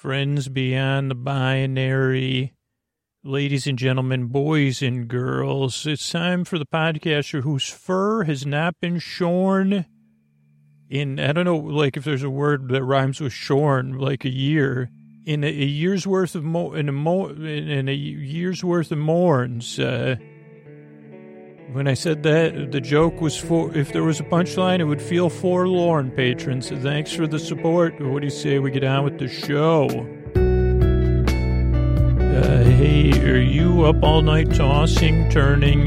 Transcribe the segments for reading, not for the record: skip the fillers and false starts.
friends beyond the binary, ladies and gentlemen, boys and girls. It's time for the podcaster whose fur has not been shorn in, I don't know, like if there's a word that rhymes with shorn, like a year, in a year's worth of mourns. When I said that, the joke was for, if there was a punchline, it would feel forlorn, patrons. Thanks for the support. What do you say we get on with the show? Hey, are you up all night tossing, turning,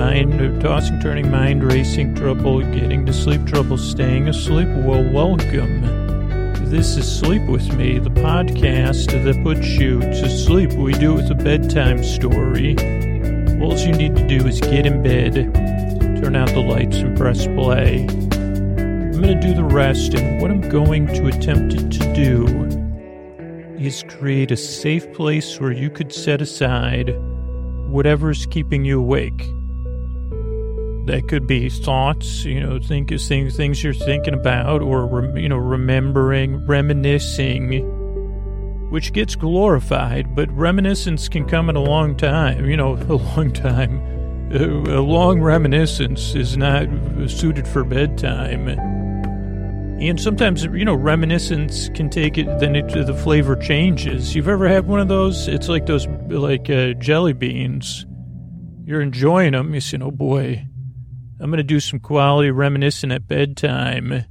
mind racing, trouble, getting to sleep, trouble, staying asleep? Well, welcome. This is Sleep With Me, the podcast that puts you to sleep. We do it with a bedtime story. All you need to do is get in bed, turn out the lights, and press play. I'm going to do the rest, and what I'm going to attempt to do is create a safe place where you could set aside whatever's keeping you awake. That could be thoughts, you know, things you're thinking about, or, you know, remembering, reminiscing, which gets glorified, but reminiscence can come in a long time, you know, a long time. A long reminiscence is not suited for bedtime. And sometimes, you know, reminiscence can take it, the flavor changes. You've ever had one of those? It's like those, jelly beans. You're enjoying them. You say, oh boy, I'm going to do some quality reminiscing at bedtime.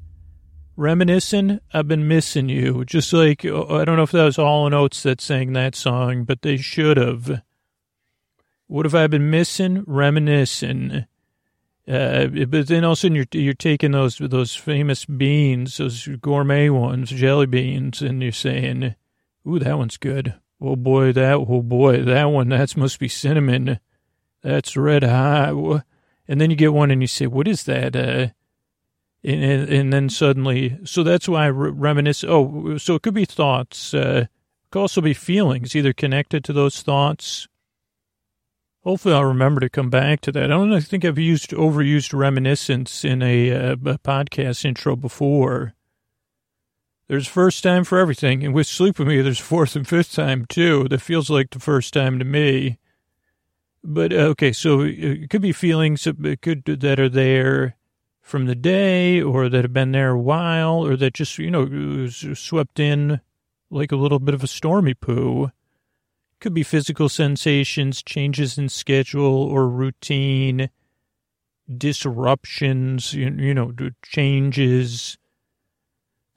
Reminiscing, I've been missing you. Just like, I don't know if that was Hall and Oates that sang that song, but they should have. What have I been missing? Reminiscing. But then all of a sudden you're taking those famous beans, those gourmet ones, jelly beans, and you're saying, ooh, that one's good. Oh boy, that one, that must be cinnamon. That's red hot. And then you get one and you say, what is that? And then suddenly, so that's why I reminisce. Oh, so it could be thoughts. It could also be feelings, either connected to those thoughts. Hopefully I'll remember to come back to that. I don't think I've overused reminiscence in a podcast intro before. There's first time for everything. And with Sleep With Me, there's fourth and fifth time, too. That feels like the first time to me. But, okay, so it could be feelings that are there from the day or that have been there a while or that just, you know, swept in like a little bit of a stormy poo. Could be physical sensations, changes in schedule or routine, disruptions, you know, changes,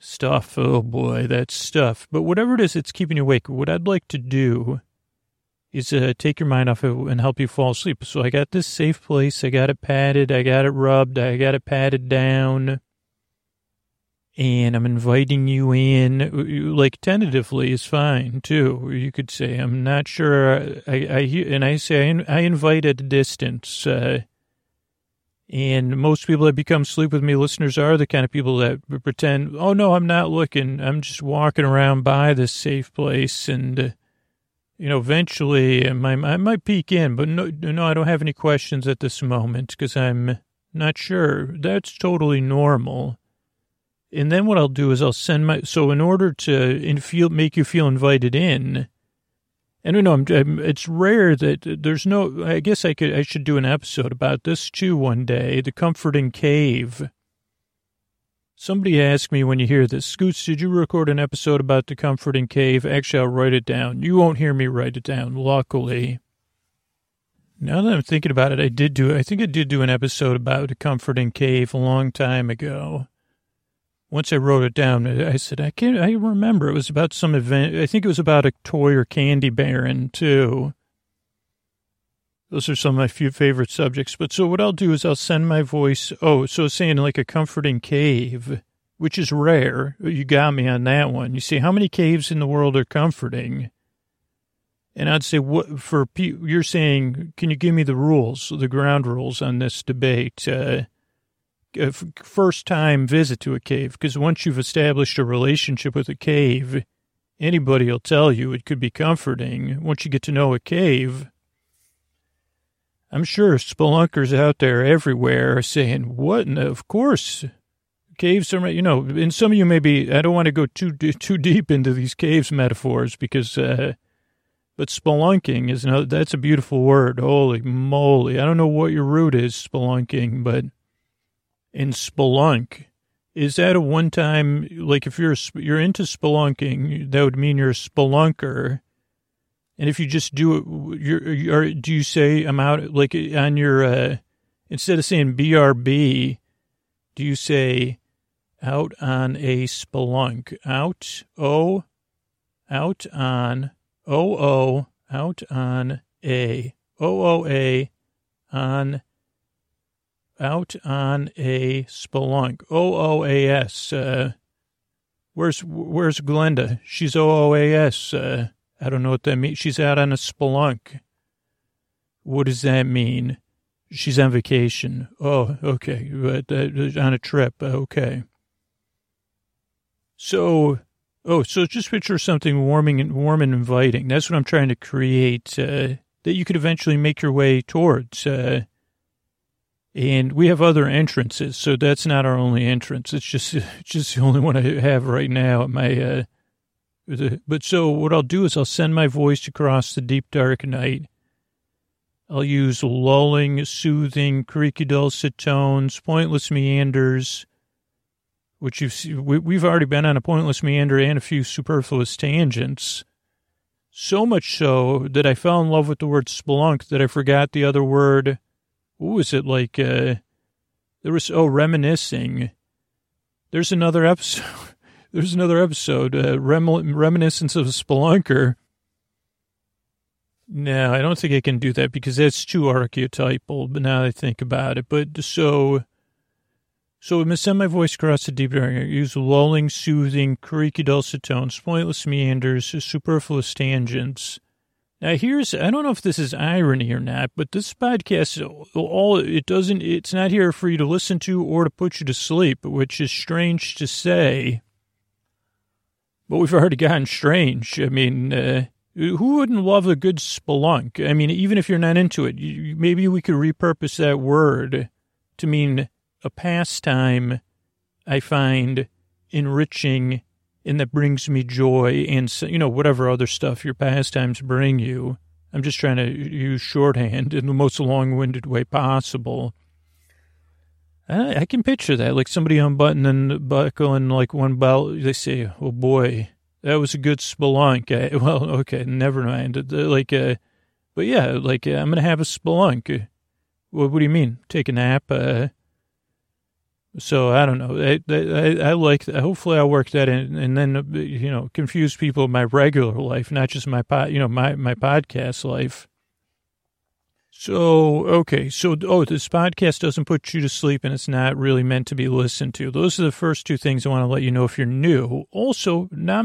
stuff. Oh, boy, that's stuff. But whatever it is that's keeping you awake, what I'd like to do is take your mind off it and help you fall asleep. So I got this safe place. I got it padded. I got it rubbed. I got it patted down. And I'm inviting you in. Like, tentatively is fine, too. You could say, I'm not sure. I invite at a distance. And most people that become Sleep With Me listeners are the kind of people that pretend, oh, no, I'm not looking. I'm just walking around by this safe place and... you know, eventually I might peek in, but no, I don't have any questions at this moment because I'm not sure. That's totally normal. And then what I'll do is I'll send so in order to make you feel invited in, and you know, it's rare that there's no, I guess I should do an episode about this too one day, the comforting cave. Somebody asked me when you hear this, Scoots, did you record an episode about the comforting cave? Actually, I'll write it down. You won't hear me write it down, luckily. Now that I'm thinking about it, I think I did do an episode about the comforting cave a long time ago. Once I wrote it down, I said, I remember it was about some event. I think it was about a toy or candy baron, too. Those are some of my few favorite subjects. But so what I'll do is I'll send my voice. Oh, so saying like a comforting cave, which is rare. You got me on that one. You see, how many caves in the world are comforting? And I'd say, you're saying, can you give me the rules, the ground rules on this debate? First time visit to a cave, because once you've established a relationship with a cave, anybody will tell you it could be comforting. Once you get to know a cave, I'm sure spelunkers out there everywhere are saying, what? Of course, caves are, you know, and some of you maybe, I don't want to go too deep into these caves metaphors because, but spelunking is, that's a beautiful word. Holy moly. I don't know what your root is, spelunking, but in spelunk, is that a one-time, like if you're into spelunking, that would mean you're a spelunker. And if you just do it, do you say, I'm out, like on your, instead of saying BRB, do you say out on a spelunk? Out on a, O-O-A, on, out on a spelunk, O-O-A-S. Where's Glenda? She's O-O-A-S, I don't know what that means. She's out on a spelunk. What does that mean? She's on vacation. Oh, okay. But, on a trip. Okay. So, so just picture something warm and inviting. That's what I'm trying to create, that you could eventually make your way towards. And we have other entrances, so that's not our only entrance. It's just the only one I have right now at my, but so what I'll do is I'll send my voice across the deep dark night. I'll use lulling, soothing, creaky dulcet tones, pointless meanders, which we've already been on a pointless meander and a few superfluous tangents. So much so that I fell in love with the word spelunk that I forgot the other word. What was it like? There was, reminiscing. There's another episode. There's another episode, Reminiscence of a Spelunker. No, I don't think I can do that because that's too archetypal, but now I think about it. But so I'm going to send my voice across the deep dark. I use lulling, soothing, creaky dulcet tones, pointless meanders, superfluous tangents. Now here's, I don't know if this is irony or not, but this podcast, it's not here for you to listen to or to put you to sleep, which is strange to say. But we've already gotten strange. I mean, who wouldn't love a good spelunk? I mean, even if you're not into it, maybe we could repurpose that word to mean a pastime I find enriching and that brings me joy and, whatever other stuff your pastimes bring you. I'm just trying to use shorthand in the most long-winded way possible. I can picture that, like somebody buckling like one belt. They say, "Oh boy, that was a good spelunk." Never mind. I'm gonna have a spelunk. What do you mean? Take a nap? So I don't know. I like that. Hopefully, I'll work that in, and then confuse people in my regular life, not just my my podcast life. So, okay. So, this podcast doesn't put you to sleep and it's not really meant to be listened to. Those are the first two things I want to let you know if you're new. Also, not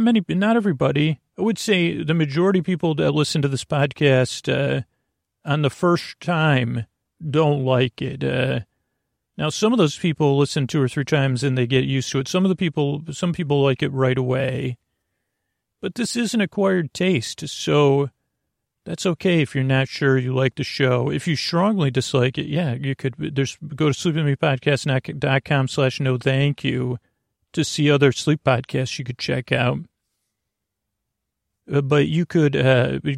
everybody, I would say the majority of people that listen to this podcast, on the first time don't like it. Now some of those people listen 2 or 3 times and they get used to it. Some people like it right away, but this is an acquired taste. So, that's okay if you're not sure you like the show. If you strongly dislike it, you could go to sleepwithmepodcast.com/no-thank-you to see other sleep podcasts you could check out. But you could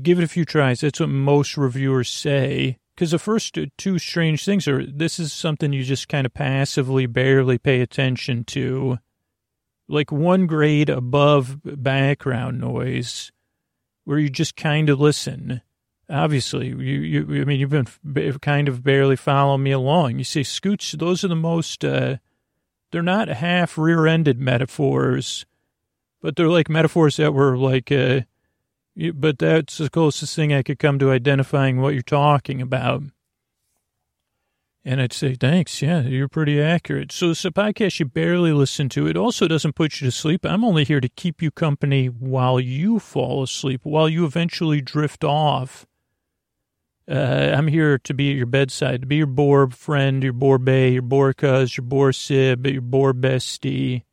give it a few tries. That's what most reviewers say. Because the first two strange things are, this is something you just kind of passively, barely pay attention to. Like one grade above background noise, where you just kind of listen. Obviously, you've been kind of barely following me along. You say, Scoots, those are the most, they're not half rear-ended metaphors, but they're like metaphors that were like, but that's the closest thing I could come to identifying what you're talking about. And I'd say, thanks, you're pretty accurate. So it's a podcast you barely listen to. It also doesn't put you to sleep. I'm only here to keep you company while you fall asleep, while you eventually drift off. I'm here to be at your bedside, to be your Borb friend, your Borbe, your Borcuz, your Borsib, your Borbestie,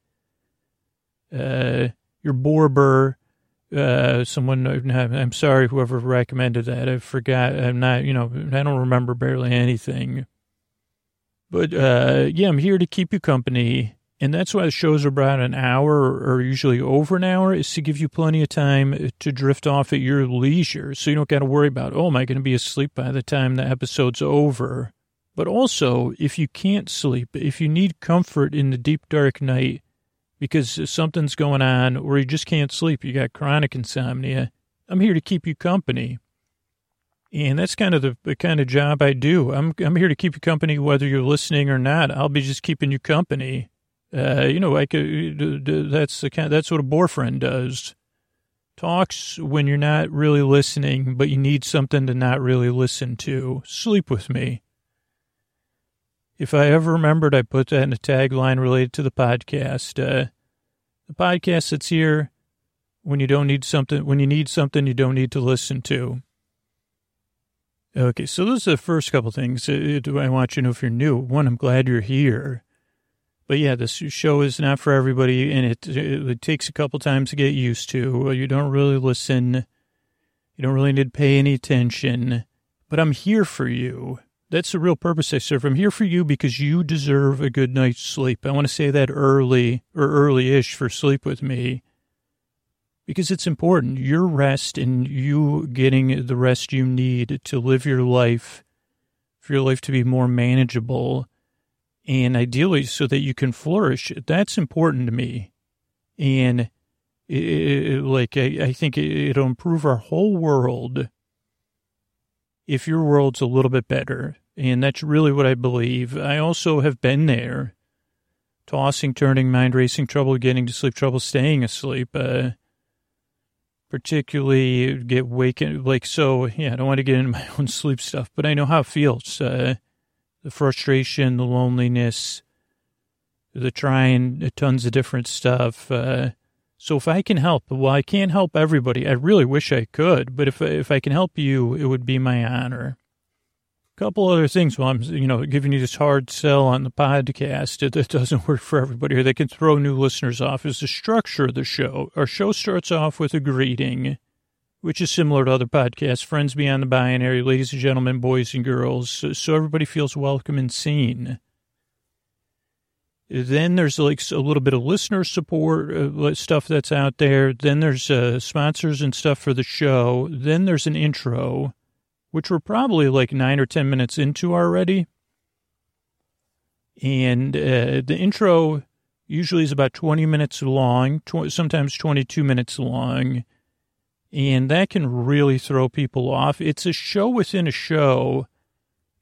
your Borber. Someone, I'm sorry, whoever recommended that. I forgot. I'm not, I don't remember barely anything. But, I'm here to keep you company And that's why the shows are about an hour or usually over an hour, is to give you plenty of time to drift off at your leisure. So you don't got to worry about, oh, am I going to be asleep by the time the episode's over? But also, if you can't sleep, if you need comfort in the deep, dark night because something's going on or you just can't sleep, you got chronic insomnia, I'm here to keep you company. And that's kind of the kind of job I do. I'm here to keep you company whether you're listening or not. I'll be just keeping you company. That's what a boyfriend does. Talks when you're not really listening, but you need something to not really listen to. Sleep with me. If I ever remembered, I put that in a tagline related to the podcast. The podcast that's here when you don't need something, when you need something you don't need to listen to. Okay, so those are the first couple things I want you to know if you're new. One, I'm glad you're here. But yeah, this show is not for everybody, and it takes a couple times to get used to. You don't really listen. You don't really need to pay any attention. But I'm here for you. That's the real purpose I serve. I'm here for you because you deserve a good night's sleep. I want to say that early, or early-ish, for Sleep With Me, because it's important. Your rest and you getting the rest you need to live your life, for your life to be more manageable, and ideally so that you can flourish. That's important to me. And I think it'll improve our whole world if your world's a little bit better. And that's really what I believe. I also have been there, tossing, turning, mind racing, trouble getting to sleep, trouble staying asleep, particularly get wakened. I don't want to get into my own sleep stuff, but I know how it feels. The frustration, the loneliness, the trying tons of different stuff. So if I can help, well, I can't help everybody. I really wish I could, but if I can help you, it would be my honor. A couple other things while I'm, giving you this hard sell on the podcast that doesn't work for everybody or that can throw new listeners off is the structure of the show. Our show starts off with a greeting, which is similar to other podcasts, Friends Beyond the Binary, ladies and gentlemen, boys and girls, so everybody feels welcome and seen. Then there's a little bit of listener support stuff that's out there. Then there's sponsors and stuff for the show. Then there's an intro, which we're probably 9 or 10 minutes into already. And the intro usually is about 20 minutes long, sometimes 22 minutes long. And that can really throw people off. It's a show within a show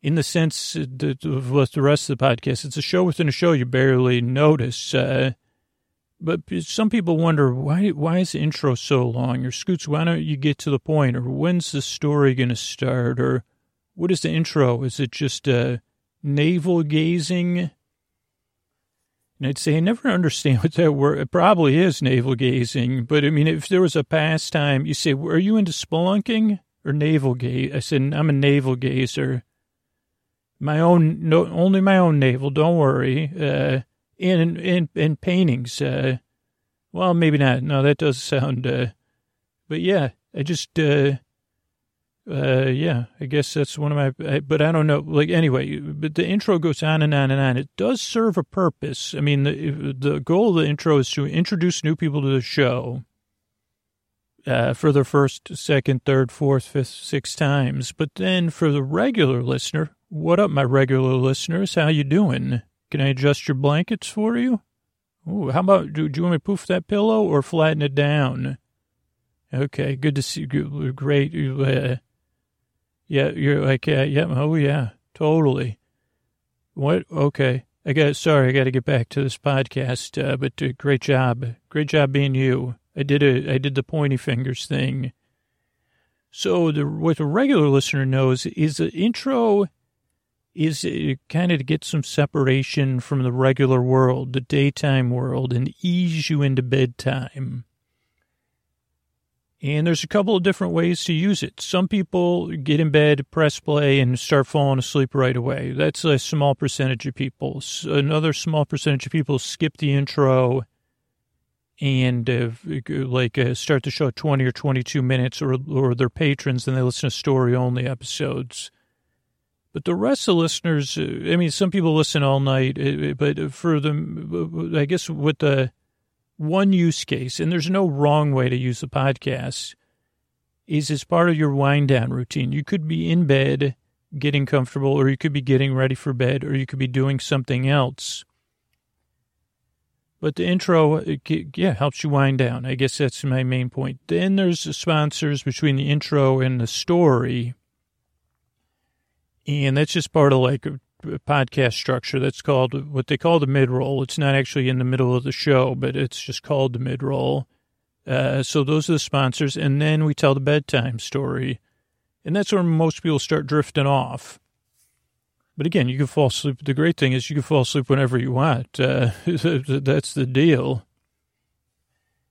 in the sense with the rest of the podcast. It's a show within a show you barely notice. But some people wonder, why is the intro so long? Or, Scoots, why don't you get to the point? Or, when's the story going to start? Or, what is the intro? Is it just navel-gazing? And I'd say I never understand what that word. It probably is navel-gazing, but, I mean, if there was a pastime, you say, are you into spelunking or navel-gaze? I said, I'm a navel-gazer. Only my own navel, don't worry. And paintings. Well, maybe not. No, that does sound... but, yeah, I just... I guess that's one of my, but I don't know. Anyway, but the intro goes on and on and on. It does serve a purpose. I mean, the goal of the intro is to introduce new people to the show for the first, second, third, fourth, fifth, six times. But then for the regular listener, what up, my regular listeners? How you doing? Can I adjust your blankets for you? Ooh, how about, do you want me to poof that pillow or flatten it down? Okay, good to see you. Great. Yeah, you're like, yeah, oh, yeah, totally. What? Okay. Sorry, I got to get back to this podcast, but great job. Great job being you. I did the pointy fingers thing. So what a regular listener knows is the intro is kind of to get some separation from the regular world, the daytime world, and ease you into bedtime. And there's a couple of different ways to use it. Some people get in bed, press play, and start falling asleep right away. That's a small percentage of people. Another small percentage of people skip the intro and start the show at 20 or 22 minutes, or they're patrons and they listen to story-only episodes. But the rest of the listeners, I mean, some people listen all night, but for them, I guess with the one use case, and there's no wrong way to use the podcast, is as part of your wind down routine. You could be in bed getting comfortable, or you could be getting ready for bed, or you could be doing something else. But the intro, yeah, helps you wind down. I guess that's my main point. Then there's the sponsors between the intro and the story. And that's just part of like a podcast structure. That's called what they call the mid-roll. It's not actually in the middle of the show, but it's just called the mid-roll. So those are the sponsors. And then we tell the bedtime story. And that's where most people start drifting off. But again, you can fall asleep. The great thing is you can fall asleep whenever you want. That's the deal.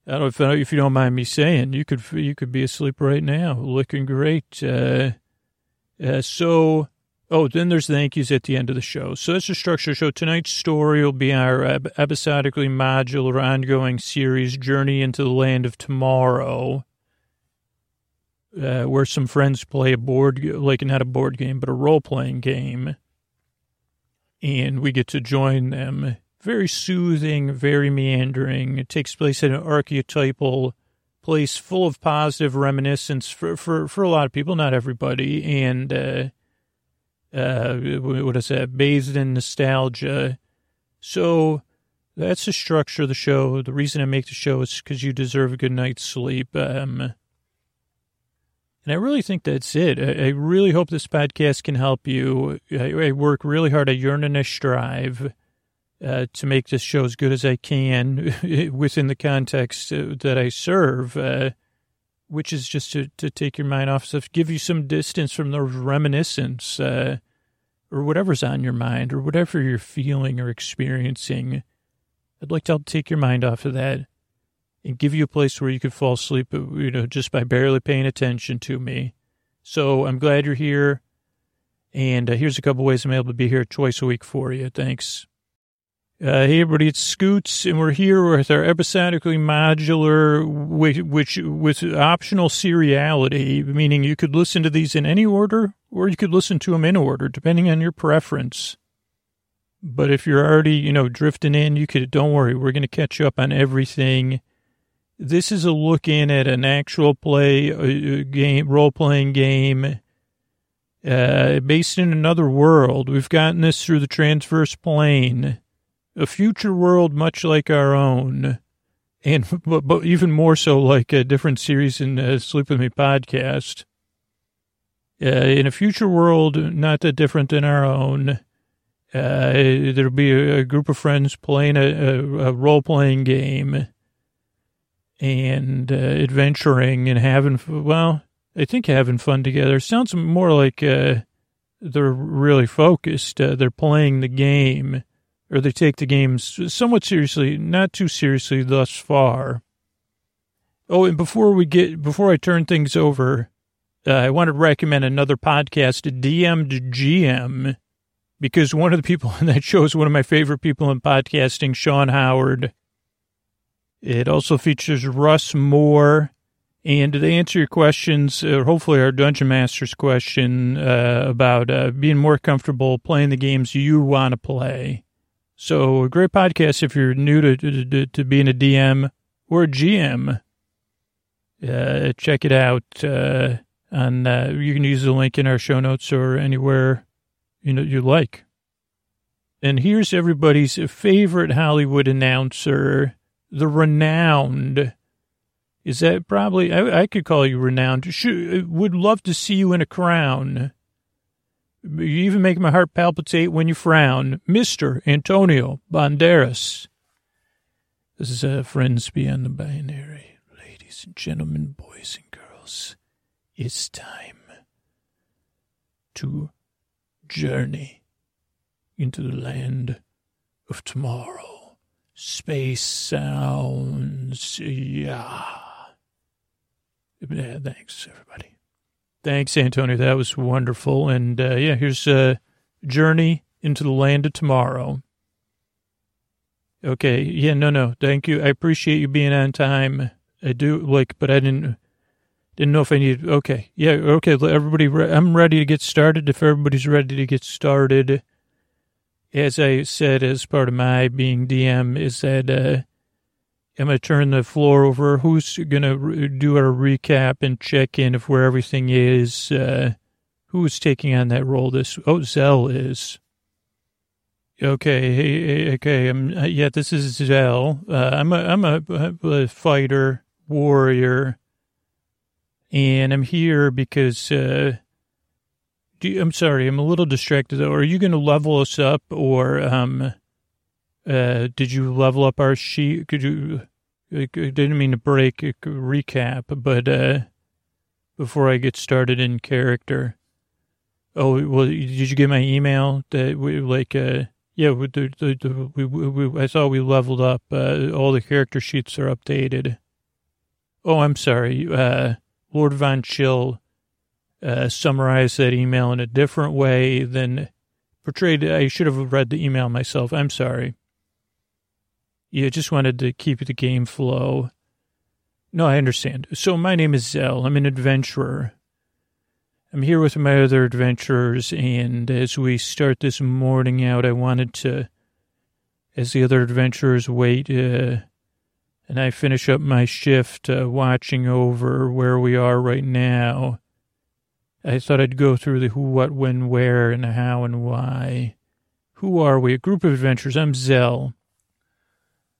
I don't know if you don't mind me saying, you could be asleep right now, looking great. Then there's the thank yous at the end of the show. So that's the structure of the show. Tonight's story will be our episodically modular ongoing series, Journey into the Land of Tomorrow, where some friends play a role-playing game. And we get to join them. Very soothing, very meandering. It takes place in an archetypal place full of positive reminiscence for a lot of people, not everybody. And bathed in nostalgia. So that's the structure of the show. The reason I make the show is because you deserve a good night's sleep. And I really think that's it. I really hope this podcast can help you. I work really hard. I yearn and I strive to make this show as good as I can within the context that I serve, which is just to take your mind off stuff, give you some distance from the reminiscence or whatever's on your mind or whatever you're feeling or experiencing. I'd like to help take your mind off of that and give you a place where you could fall asleep, just by barely paying attention to me. So I'm glad you're here. And here's a couple ways I'm able to be here twice a week for you. Thanks. Hey, everybody, it's Scoots, and we're here with our episodically modular, which with optional seriality, meaning you could listen to these in any order, or you could listen to them in order, depending on your preference. But if you're already, drifting in, don't worry, we're going to catch you up on everything. This is a look in at an actual role-playing game, based in another world. We've gotten this through the transverse plane, a future world much like our own, and but even more so like a different series in Sleep With Me podcast. In a future world, not that different than our own, there'll be a group of friends playing a role-playing game. And adventuring and having fun together. Sounds more like they're really focused. They're playing the game, or they take the game somewhat seriously, not too seriously thus far. Oh, and before I turn things over, I want to recommend another podcast, DM to GM, because one of the people on that show is one of my favorite people in podcasting, Sean Howard. It also features Russ Moore, and they answer your questions, or hopefully our Dungeon Master's question about being more comfortable playing the games you want to play. So a great podcast if you're new to being a DM or a GM. Check it out. You can use the link in our show notes or anywhere you like. And here's everybody's favorite Hollywood announcer. The renowned, is that probably, I could call you renowned. Would love to see you in a crown. You even make my heart palpitate when you frown. Mr. Antonio Banderas. This is Friends Beyond the Binary. Ladies and gentlemen, boys and girls, it's time to journey into the land of tomorrow. Space sounds, yeah. Thanks, everybody. Thanks, Antonio. That was wonderful. And, here's Journey into the Land of Tomorrow. Okay. Yeah, no. Thank you. I appreciate you being on time. I do, but I didn't. Didn't know if I needed, okay. Yeah, okay, everybody, I'm ready to get started if everybody's ready to get started. As I said, as part of my being DM, is that I'm going to turn the floor over. Who's going to do our recap and check in of where everything is? Who's taking on that role this? Oh, Zell is. Okay, okay. Yeah, this is Zell. I'm a fighter, warrior. And I'm here because, I'm sorry, I'm a little distracted though. Are you going to level us up or, did you level up our sheet? Could you, I didn't mean to break a recap, but, before I get started in character. Oh, well, did you get my email that we like, yeah, we I saw we leveled up, all the character sheets are updated. Oh, I'm sorry. Lord Von Chill summarized that email in a different way than portrayed. I should have read the email myself. I'm sorry. Yeah, just wanted to keep the game flow. No, I understand. So my name is Zell. I'm an adventurer. I'm here with my other adventurers, and as we start this morning out, I wanted to, as the other adventurers wait, and I finish up my shift watching over where we are right now. I thought I'd go through the who, what, when, where, and how, and why. Who are we? A group of adventurers. I'm Zell.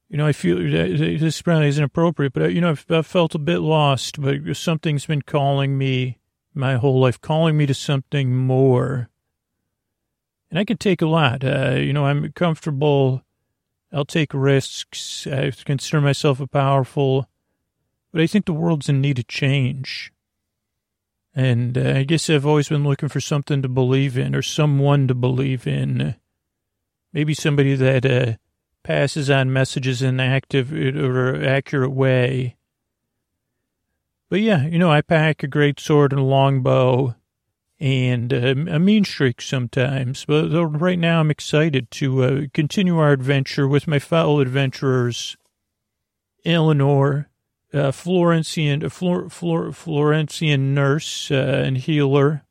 You know, I feel this probably isn't appropriate, but, you know, I've felt a bit lost, but something's been calling me my whole life, calling me to something more. And I can take a lot. You know, I'm comfortable. I'll take risks. I consider myself a powerful, but I think the world's in need of change. And I guess I've always been looking for something to believe in or someone to believe in. Maybe somebody that passes on messages in an active or accurate way. But yeah, you know, I pack a great sword and a long bow and a mean streak sometimes. But right now I'm excited to continue our adventure with my fellow adventurers, Eleanor, Florentian nurse and healer,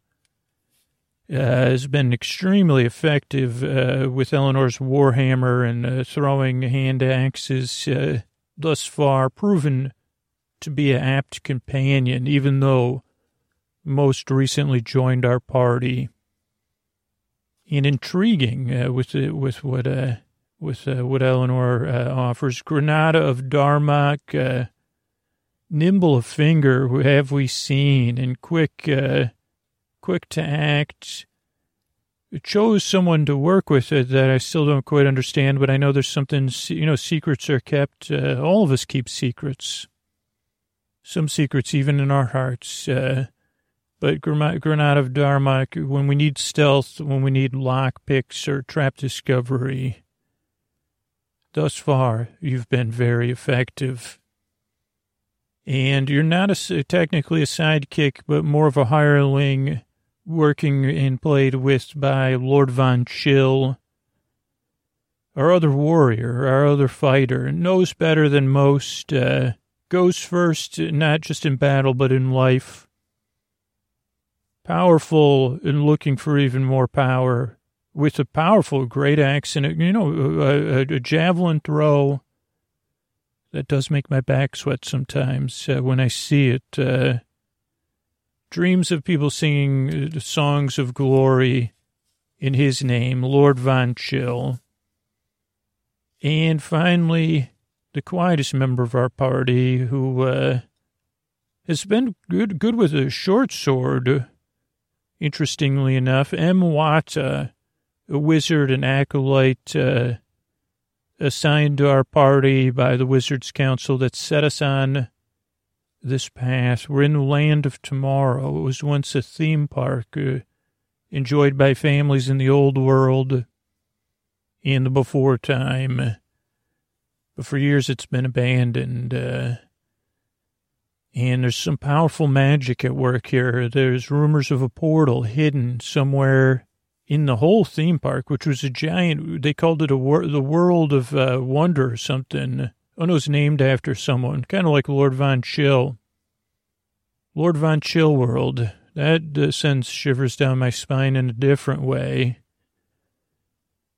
has been extremely effective with Eleanor's warhammer and throwing hand axes thus far, proven to be an apt companion, even though most recently joined our party. And intriguing with what Eleanor offers. Granada of Darmak, nimble of finger, have we seen, and quick to act. Chose someone to work with that I still don't quite understand, but I know there's something, you know, secrets are kept. All of us keep secrets. Some secrets even in our hearts. But Granada of Darmak, when we need stealth, when we need lockpicks or trap discovery, thus far, you've been very effective. And you're not technically a sidekick, but more of a hireling working and played with by Lord Von Chill, our other warrior, our other fighter, knows better than most, goes first, not just in battle, but in life. Powerful and looking for even more power with a powerful, great axe and, you know, a javelin throw. That does make my back sweat sometimes when I see it. Dreams of people singing songs of glory in his name, Lord Von Chill. And finally, the quietest member of our party who has been good with a short sword. Interestingly enough, Mwata, a wizard and acolyte assigned to our party by the Wizards' Council that set us on this path. We're in the Land of Tomorrow. It was once a theme park enjoyed by families in the old world in the before time. But for years it's been abandoned. And there's some powerful magic at work here. There's rumors of a portal hidden somewhere in the whole theme park, which was a giant, they called it the World of Wonder or something. Oh, no, it was named after someone, kind of like Lord Von Chill. Lord Von Chill World. That sends shivers down my spine in a different way.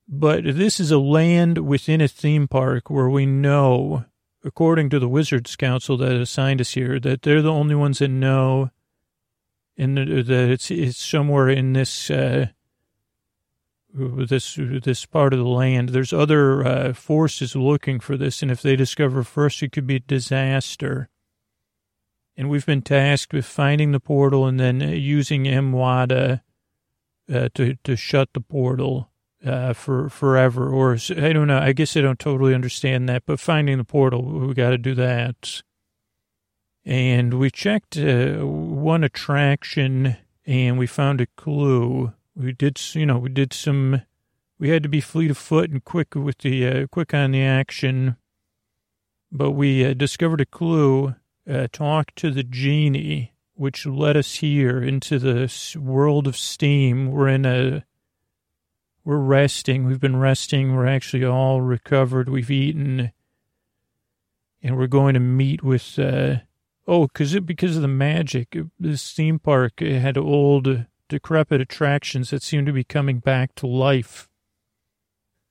But this is a land within a theme park where we know, according to the Wizards Council that assigned us here, that they're the only ones that know and that it's somewhere in this this part of the land. There's other forces looking for this, and if they discover first, it could be a disaster. And we've been tasked with finding the portal and then using Mwata to shut the portal for forever. Or I don't know. I guess I don't totally understand that. But finding the portal, we got to do that. And we checked one attraction, and we found a clue. We did some. We had to be fleet of foot and quick with the quick on the action. But we discovered a clue. Talk to the genie, which led us here into the world of Steam. We're resting. We've been resting. We're actually all recovered. We've eaten, and we're going to meet with. Because of the magic, this theme park had old, decrepit attractions that seemed to be coming back to life.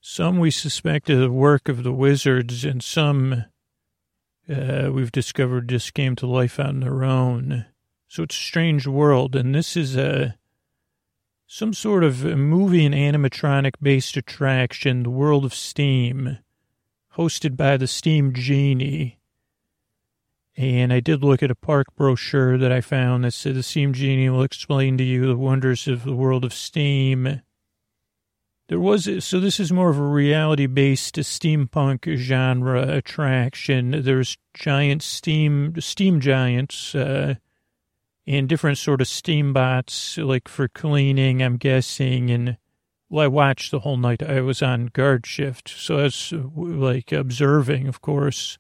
Some we suspected the work of the wizards, and some. We've discovered just came to life on their own. So it's a strange world, and this is some sort of movie and animatronic-based attraction, the World of Steam, hosted by the Steam Genie. And I did look at a park brochure that I found that said the Steam Genie will explain to you the wonders of the World of Steam. So this is more of a reality-based steampunk genre attraction. There's giant steam giants, and different sort of steam bots, like for cleaning, I'm guessing. And I watched the whole night. I was on guard shift, so I was observing, of course.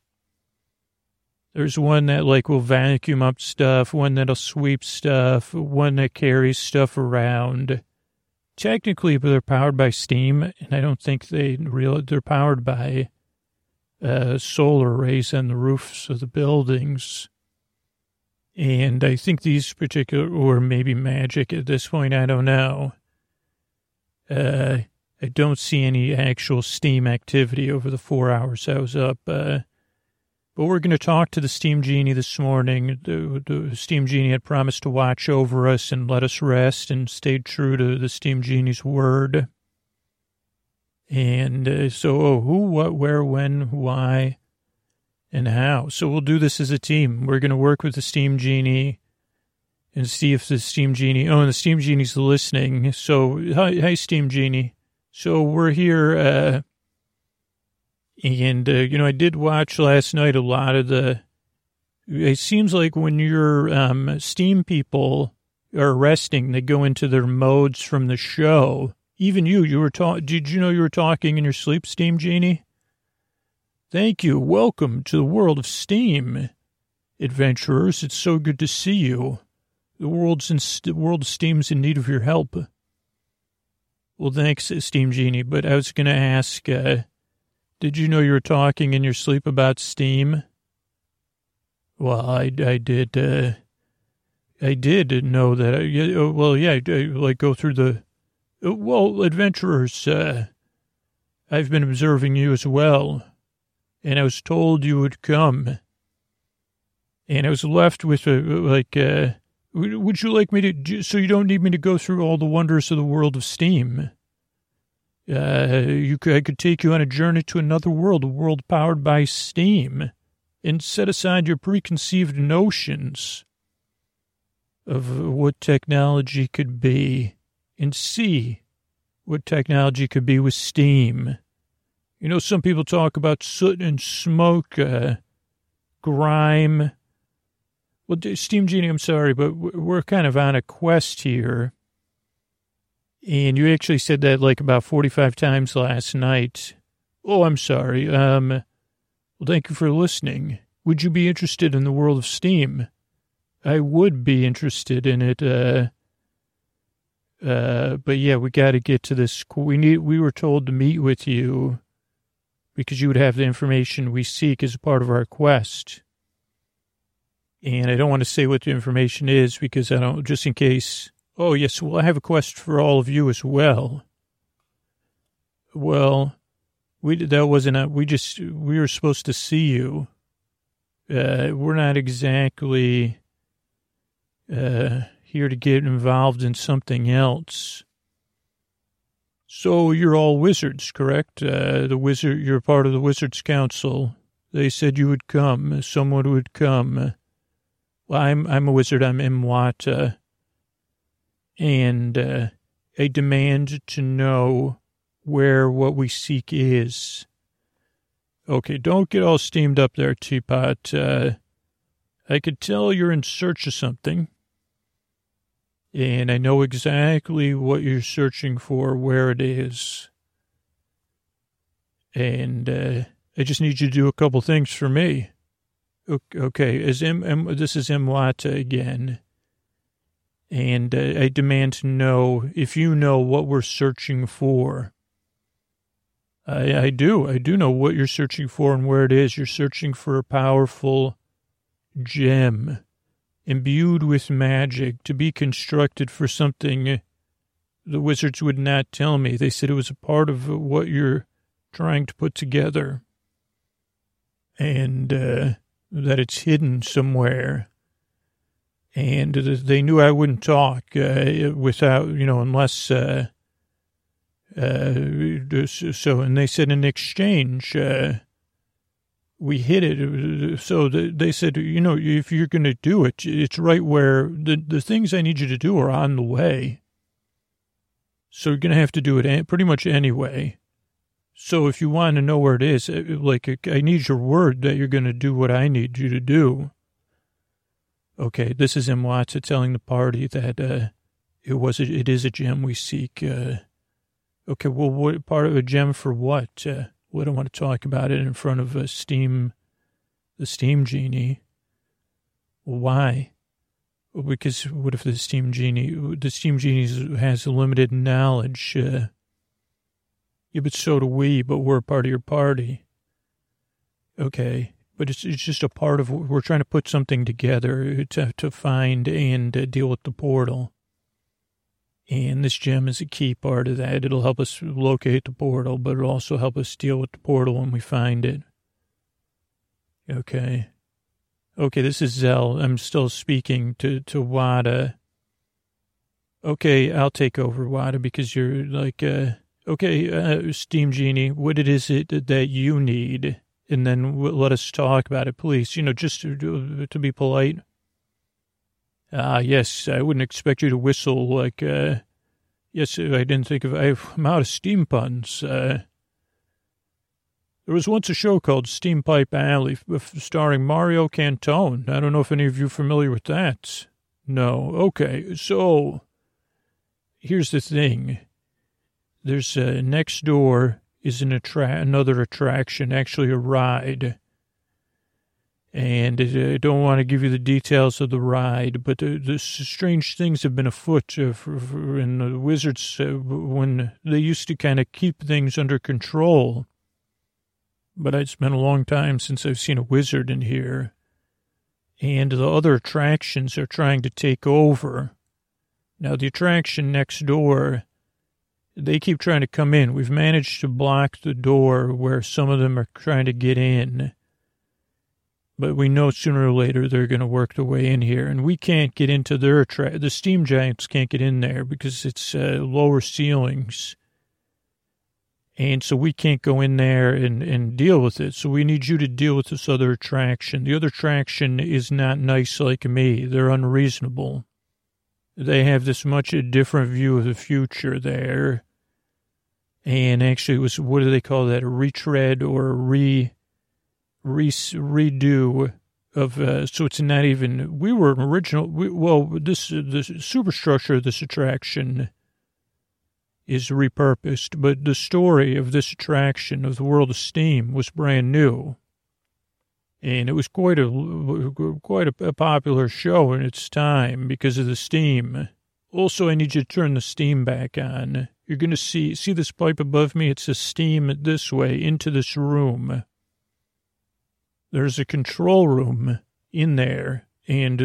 There's one that will vacuum up stuff, one that'll sweep stuff, one that carries stuff around. Technically, but they're powered by steam, and I don't think they're powered by solar arrays on the roofs of the buildings. And I think these particular, or maybe magic at this point, I don't know. I don't see any actual steam activity over the 4 hours I was up. But we're going to talk to the Steam Genie this morning. The Steam Genie had promised to watch over us and let us rest and stayed true to the Steam Genie's word. And who, what, where, when, why, and how. So we'll do this as a team. We're going to work with the Steam Genie and see if the Steam Genie... Oh, and the Steam Genie's listening. So, hi Steam Genie. So we're here... I did watch last night a lot of the, it seems like when your Steam people are resting, they go into their modes from the show. Even you were talking, did you know you were talking in your sleep, Steam Genie? Thank you. Welcome to the world of Steam, adventurers. It's so good to see you. The world of Steam's in need of your help. Well, thanks, Steam Genie, but I was going to ask... did you know you were talking in your sleep about Steam? Well, I did know that. Go through the... Well, adventurers, I've been observing you as well, and I was told you would come. And I was left with, would you like me to... So you don't need me to go through all the wonders of the world of Steam? I could take you on a journey to another world, a world powered by steam, and set aside your preconceived notions of what technology could be and see what technology could be with steam. You know, some people talk about soot and smoke, grime. Well, Steam Genie, I'm sorry, but we're kind of on a quest here. And you actually said that about 45 times last night. Oh, I'm sorry. Well, thank you for listening. Would you be interested in the world of Steam? I would be interested in it. But yeah, we got to get to this. We were told to meet with you because you would have the information we seek as part of our quest. And I don't want to say what the information is because I don't, just in case. Oh, yes, well, I have a quest for all of you as well. Well, we were supposed to see you. We're not exactly here to get involved in something else. So you're all wizards, correct? You're part of the Wizards Council. They said you would come. Someone would come. Well, I'm a wizard. I'm Mwata. And I demand to know where what we seek is. Okay, don't get all steamed up there, Teapot. I could tell you're in search of something. And I know exactly what you're searching for, where it is. And I just need you to do a couple things for me. Okay, this is Mwata again. And I demand to know if you know what we're searching for. I do. I do know what you're searching for and where it is. You're searching for a powerful gem imbued with magic to be constructed for something the wizards would not tell me. They said it was a part of what you're trying to put together and that it's hidden somewhere. And they knew I wouldn't talk without, unless... and they said in exchange, we hid it. So they said, if you're going to do it, it's right where the things I need you to do are on the way. So you're going to have to do it pretty much anyway. So if you want to know where it is, I need your word that you're going to do what I need you to do. Okay, this is Mwata telling the party that it is a gem we seek. Okay, well, what part of a gem for what? We don't want to talk about it in front of the Steam Genie. Why? Because what if the Steam Genie has limited knowledge? Yeah, but so do we, but we're a part of your party. Okay, but it's just a part of, we're trying to put something together to find and deal with the portal. And this gem is a key part of that. It'll help us locate the portal, but it'll also help us deal with the portal when we find it. Okay. Okay, this is Zell. I'm still speaking to Wada. Okay, I'll take over, Wada, because you're like, Steam Genie, what is it that you need? And then let us talk about it, please. Just to be polite. Yes, I wouldn't expect you to whistle like, yes, I didn't think of, I'm out of steam puns. There was once a show called Steam Pipe Alley starring Mario Cantone. I don't know if any of you are familiar with that. No. Okay. So here's the thing. There's next door is another attraction, actually a ride. And I don't want to give you the details of the ride, but the strange things have been afoot. And the wizards, when they used to kind of keep things under control. But it's been a long time since I've seen a wizard in here. And the other attractions are trying to take over. Now, the attraction next door, they keep trying to come in. We've managed to block the door where some of them are trying to get in. But we know sooner or later they're going to work their way in here. And we can't get into their the steam giants can't get in there because it's lower ceilings. And so we can't go in there and deal with it. So we need you to deal with this other attraction. The other attraction is not nice like me. They're unreasonable. They have this much a different view of the future there. And actually it was, what do they call that? A retread or a redo of, so it's not even, we were an original, the superstructure of this attraction is repurposed, but the story of this attraction of the World of Steam was brand new. And it was quite a popular show in its time because of the steam. Also, I need you to turn the steam back on. You're going to see this pipe above me? It's a steam this way into this room. There's a control room in there, and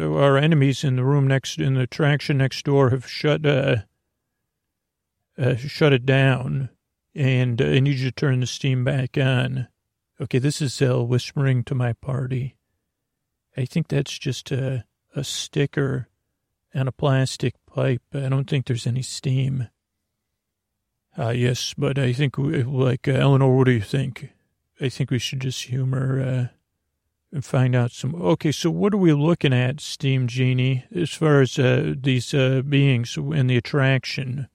our enemies in the room next, in the attraction next door, have shut it down, and I need you to turn the steam back on. Okay, this is Zell whispering to my party. I think that's just a sticker on a plastic pipe. I don't think there's any steam. Yes, but I think, Eleanor, what do you think? I think we should just humor and find out some. Okay, so what are we looking at, Steam Genie, as far as these beings and the attraction?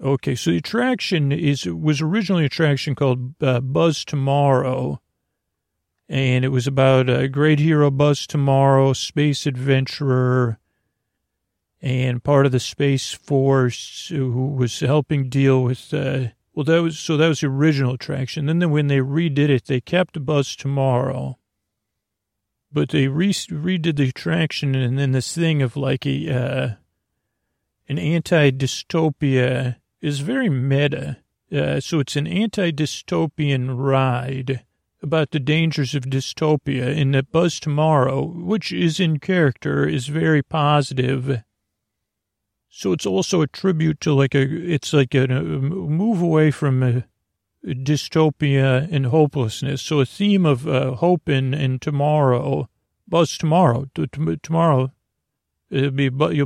Okay, so the attraction was originally an attraction called Buzz Tomorrow, and it was about a great hero, Buzz Tomorrow, space adventurer, and part of the Space Force who was helping deal with, that was the original attraction. Then when they redid it, they kept Buzz Tomorrow, but they redid the attraction, and then this thing of like an anti-dystopia is very meta. So it's an anti-dystopian ride about the dangers of dystopia, and that Buzz Tomorrow, which is in character, is very positive. So it's also a tribute to a move away from dystopia and hopelessness. So a theme of hope and tomorrow, Buzz Tomorrow. Tomorrow, you'll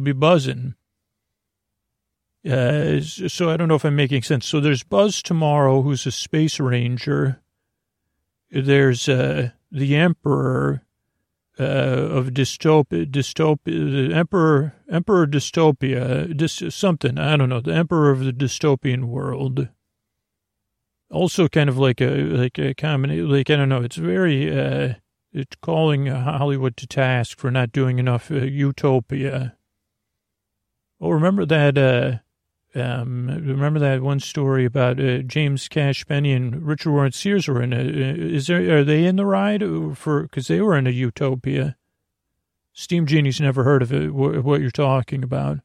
be buzzing. So I don't know if I'm making sense. So there's Buzz Tomorrow, who's a space ranger. There's the Emperor of Dystopia, the Emperor Dystopia, something, I don't know, the Emperor of the Dystopian World. Also kind of like a common, I don't know, it's very, it's calling Hollywood to task for not doing enough utopia. Oh, remember that one story about James Cash Penny and Richard Warren Sears were in are they in the ride? Because they were in a utopia. Steam Genie's never heard of it, what you're talking about.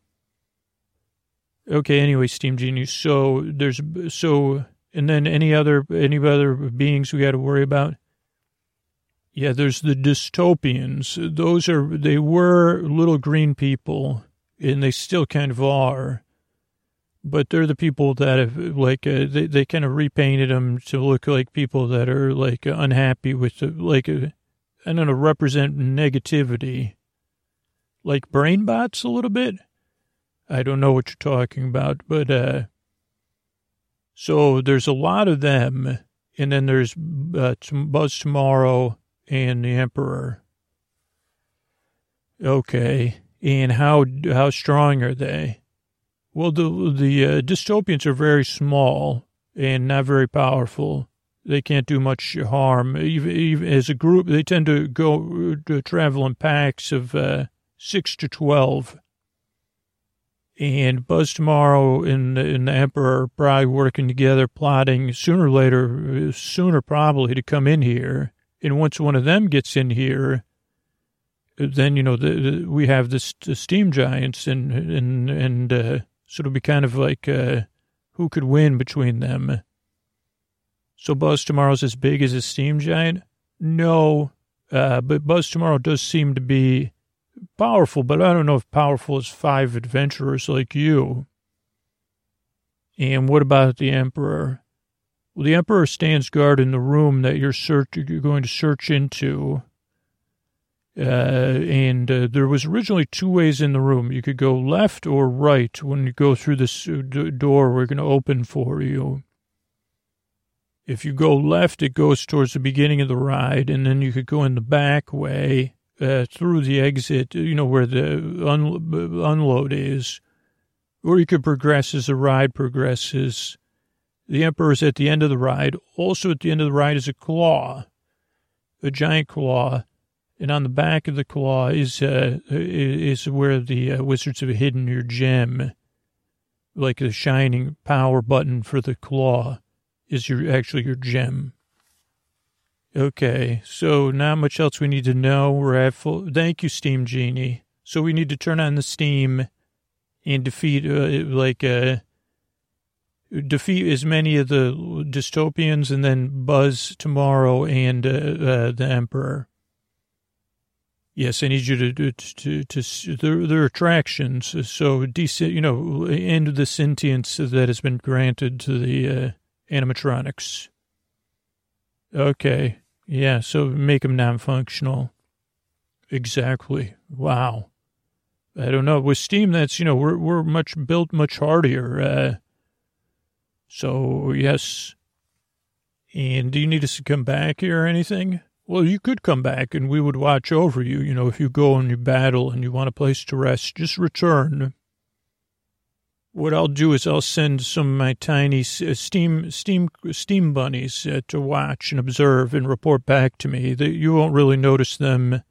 Okay, anyway, Steam Genie, and then any other beings we got to worry about? Yeah, there's the dystopians. They were little green people, and they still kind of are. But they're the people that have, they kind of repainted them to look like people that are, unhappy with, I don't know, represent negativity. Like brain bots a little bit? I don't know what you're talking about, but, so there's a lot of them, and then there's Buzz Tomorrow and the Emperor. Okay, and how strong are they? Well, the dystopians are very small and not very powerful. They can't do much harm. Even as a group, they tend to travel in packs of 6 to 12. And Buzz Tomorrow and the Emperor are probably working together, plotting sooner probably, to come in here. And once one of them gets in here, then, we have the steam giants and so it'll be kind of who could win between them. So Buzz Tomorrow's as big as a steam giant? No, but Buzz Tomorrow does seem to be powerful, but I don't know if powerful is 5 adventurers like you. And what about the Emperor? Well, the Emperor stands guard in the room that you're going to search into. There was originally 2 ways in the room. You could go left or right when you go through this door we're going to open for you. If you go left, it goes towards the beginning of the ride, and then you could go in the back way through the exit, where the unload is. Or you could progress as the ride progresses. The Emperor's at the end of the ride. Also at the end of the ride is a giant claw. And on the back of the claw is where the wizards have hidden your gem, like the shining power button for the claw is your gem. Okay, so not much else we need to know. Thank you, Steam Genie. So we need to turn on the steam and defeat as many of the dystopians, and then Buzz Tomorrow and the Emperor. Yes, I need you to their attractions. So, end the sentience that has been granted to the animatronics. Okay, yeah, so make them non-functional. Exactly. Wow. I don't know. With Steam, that's, we're built much hardier. So, yes. And do you need us to come back here or anything? Well, you could come back and we would watch over you. If you go and you battle and you want a place to rest, just return. What I'll do is I'll send some of my tiny steam bunnies to watch and observe and report back to me. You won't really notice them.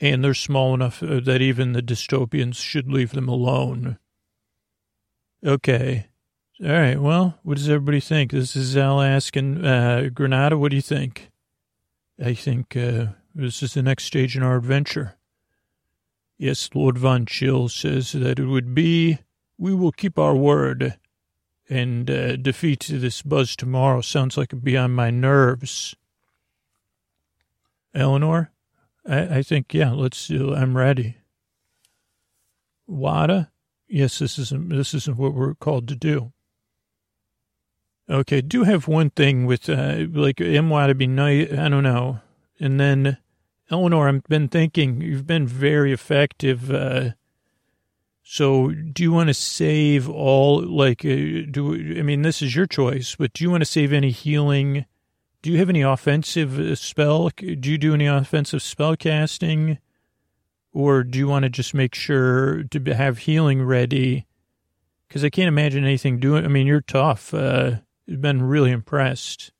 And they're small enough that even the dystopians should leave them alone. Okay. All right. Well, what does everybody think? This is Zell asking, Granada, what do you think? I think this is the next stage in our adventure. Yes, Lord Von Chill says that it would be, we will keep our word and defeat this Buzz Tomorrow. Sounds like it'd be on my nerves. Eleanor, I think, yeah, let's do, I'm ready. Wada, yes, this isn't what we're called to do. Okay, do have one thing with, Mwata to be nice, I don't know. And then, Eleanor, I've been thinking, you've been very effective. So do you want to save all, this is your choice, but do you want to save any healing? Do you have any offensive spell? Do you do any offensive spell casting? Or do you want to just make sure to have healing ready? Because I can't imagine anything doing, you're tough. I've been really impressed.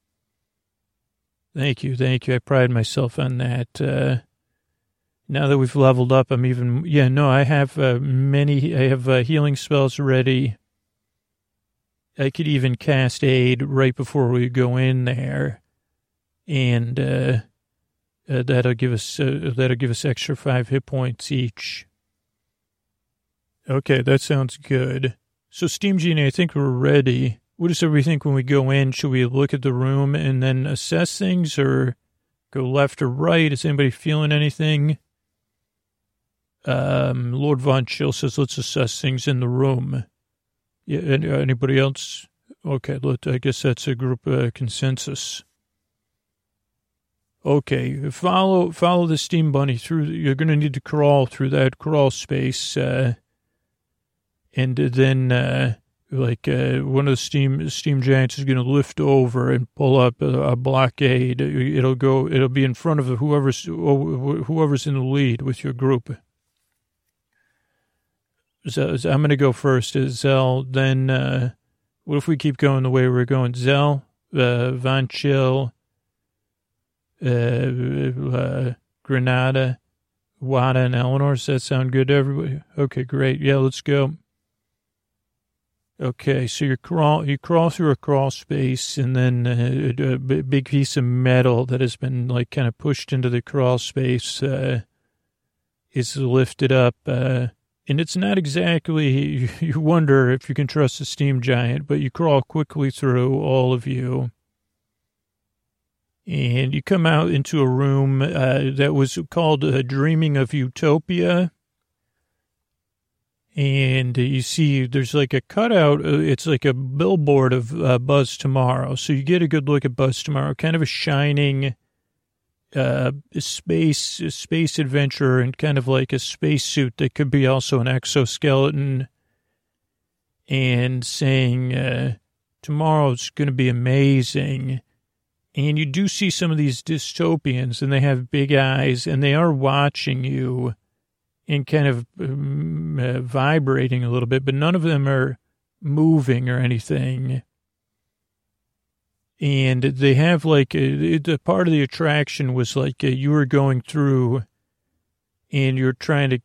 Thank you. I pride myself on that. Now that we've leveled up, I have healing spells ready. I could even cast aid right before we go in there. And that'll give us extra 5 hit points each. Okay, that sounds good. So Steam Genie, I think we're ready. What does everybody think when we go in? Should we look at the room and then assess things or go left or right? Is anybody feeling anything? Lord Von Chill says, let's assess things in the room. Yeah, anybody else? Okay, I guess that's a group consensus. Okay, follow the Steam Bunny through. You're going to need to crawl through that crawl space. And then... one of the steam giants is going to lift over and pull up a blockade. It'll be in front of whoever's in the lead with your group. So I'm going to go first as Zell. Then, what if we keep going the way we're going? Zell, Von Chill, Granada, Wada, and Eleanor. Does that sound good to everybody? Okay, great. Yeah, let's go. Okay, so you crawl through a crawl space, and then a big piece of metal that has been kind of pushed into the crawl space is lifted up, and it's not exactly. You wonder if you can trust the steam giant, but you crawl quickly through all of you, and you come out into a room that was called "Dreaming of Utopia." And you see there's a cutout. It's a billboard of Buzz Tomorrow. So you get a good look at Buzz Tomorrow, kind of a shining space adventure and kind of like a spacesuit that could be also an exoskeleton, and saying tomorrow's going to be amazing. And you do see some of these dystopians, and they have big eyes, and they are watching you. And kind of vibrating a little bit, but none of them are moving or anything. And they have the part of the attraction was you were going through and you're trying to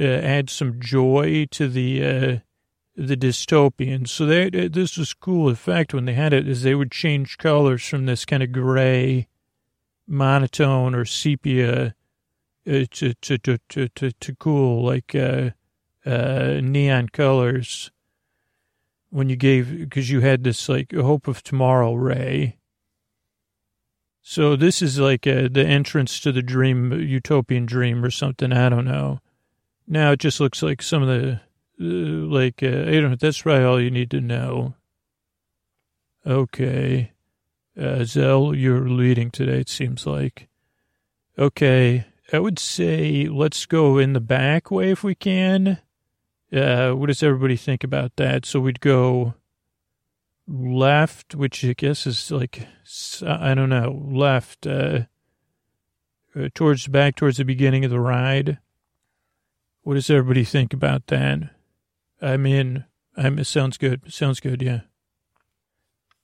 add some joy to the dystopian. So this was cool effect when they had it is they would change colors from this kind of gray, monotone or sepia to cool neon colors because you had this hope of tomorrow ray. So this is like the entrance to the dream, utopian dream or something. I don't know. Now it just looks like some of the, I don't know. That's probably all you need to know. Okay. Zell, you're leading today, it seems like. Okay. I would say let's go in the back way if we can. What does everybody think about that? So we'd go left, which I guess is like, I don't know, left, towards the back, towards the beginning of the ride. What does everybody think about that? It sounds good. Sounds good, yeah.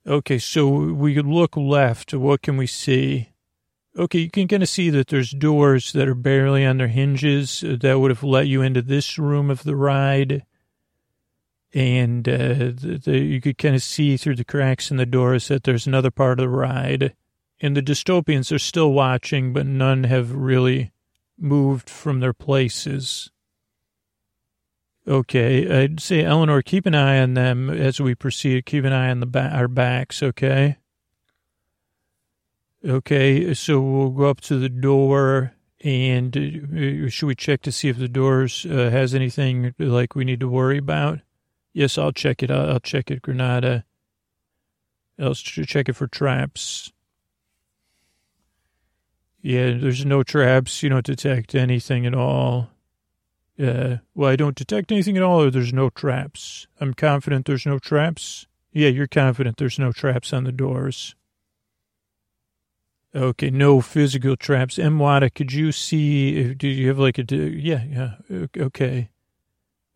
Okay, so we look left. What can we see? Okay, you can kind of see that there's doors that are barely on their hinges that would have let you into this room of the ride. And you could kind of see through the cracks in the doors that there's another part of the ride. And the dystopians are still watching, but none have really moved from their places. Okay, I'd say, Eleanor, keep an eye on them as we proceed. Keep an eye on our backs, okay? Okay, so we'll go up to the door, and should we check to see if the doors has anything like we need to worry about? Yes, I'll check it. I'll check it, Granada. I'll check it for traps. Yeah, there's no traps. You don't detect anything at all. Well, I don't detect anything at all, or there's no traps. I'm confident there's no traps. Yeah, you're confident there's no traps on the doors. Okay, no physical traps. Mwata, could you see, do you have like a, yeah, okay.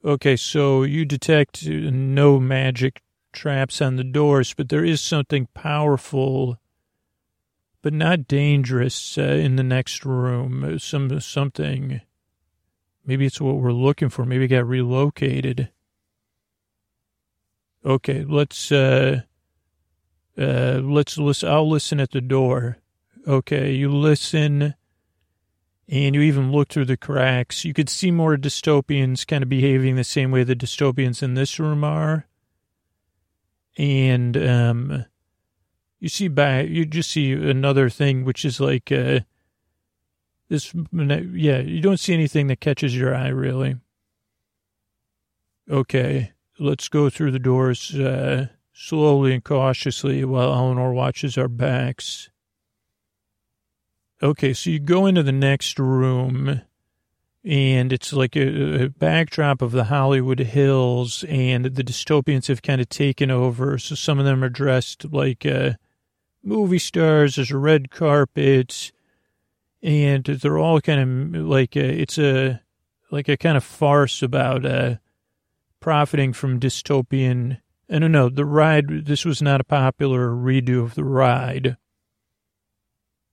Okay, so you detect no magic traps on the doors, but there is something powerful, but not dangerous in the next room, something. Maybe it's what we're looking for. Maybe it got relocated. Okay, let's listen. I'll listen at the door. Okay, you listen, and you even look through the cracks. You could see more dystopians kind of behaving the same way the dystopians in this room are. And you just see another thing, which is like this. Yeah, you don't see anything that catches your eye, really. Okay, let's go through the doors slowly and cautiously while Eleanor watches our backs. Okay, so you go into the next room, and it's like a backdrop of the Hollywood Hills, and the dystopians have kind of taken over. So some of them are dressed like movie stars. There's a red carpet, and they're all kind of like it's a kind of farce about profiting from dystopian. I don't know, the ride. This was not a popular redo of the ride.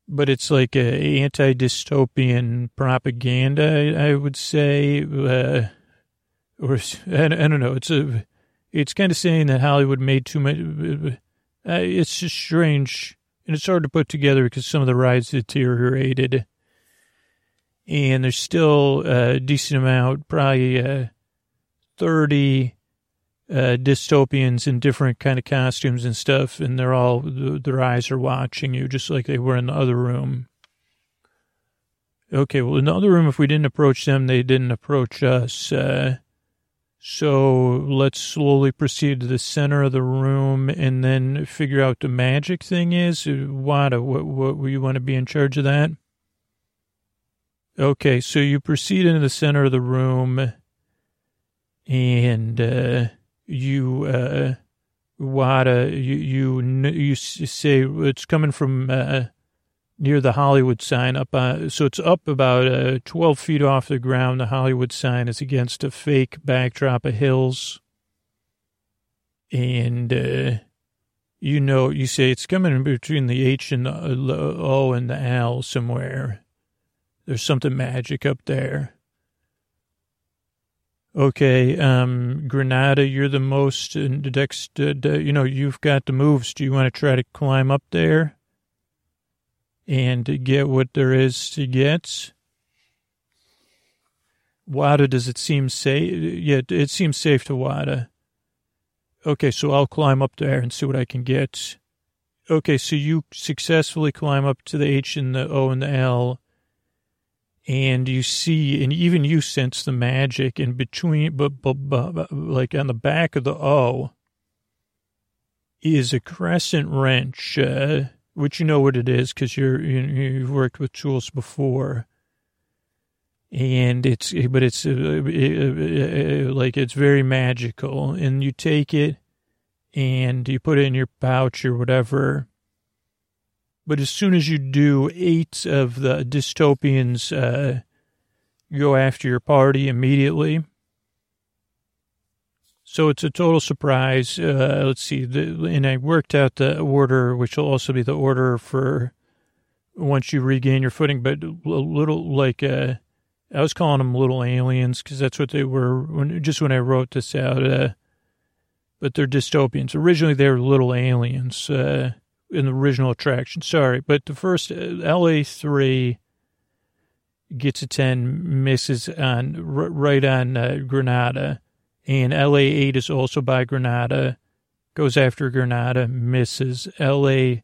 But it's like a anti-dystopian propaganda, I would say, or I don't know. It's kind of saying that Hollywood made too much. It's just strange, and it's hard to put together because some of the rides deteriorated, and there's still a decent amount, probably 30 dystopians in different kind of costumes and stuff, and they're all, their eyes are watching you just like they were in the other room. Okay, well, in the other room, if we didn't approach them, they didn't approach us. So let's slowly proceed to the center of the room and then figure out the magic thing is. Wada, what you want to be in charge of that? Okay, so you proceed into the center of the room, and you say it's coming from near the Hollywood sign up. So it's up about 12 feet off the ground. The Hollywood sign is against a fake backdrop of hills. And, you say it's coming in between the H and the O and the L somewhere. There's something magic up there. Okay, Granada, you're the most you've got the moves. Do you want to try to climb up there and get what there is to get? Wada, does it seem safe? Yeah, it seems safe to Wada. Okay, so I'll climb up there and see what I can get. Okay, so you successfully climb up to the H and the O and the L, and you see, and even you sense the magic in between, but like on the back of the O is a crescent wrench, which you know what it is because you've worked with tools before. And it's very magical, and you take it and you put it in your pouch or whatever. But as soon as you do, 8 of the dystopians go after your party immediately. So it's a total surprise. Let's see. And I worked out the order, which will also be the order for once you regain your footing. But a little like... I was calling them little aliens because that's what they were when I wrote this out. But they're dystopians. Originally, they were little aliens in the original attraction. Sorry. But the first, LA3 gets a 10, misses on right on Granada. And LA8 is also by Granada, goes after Granada, misses. LA1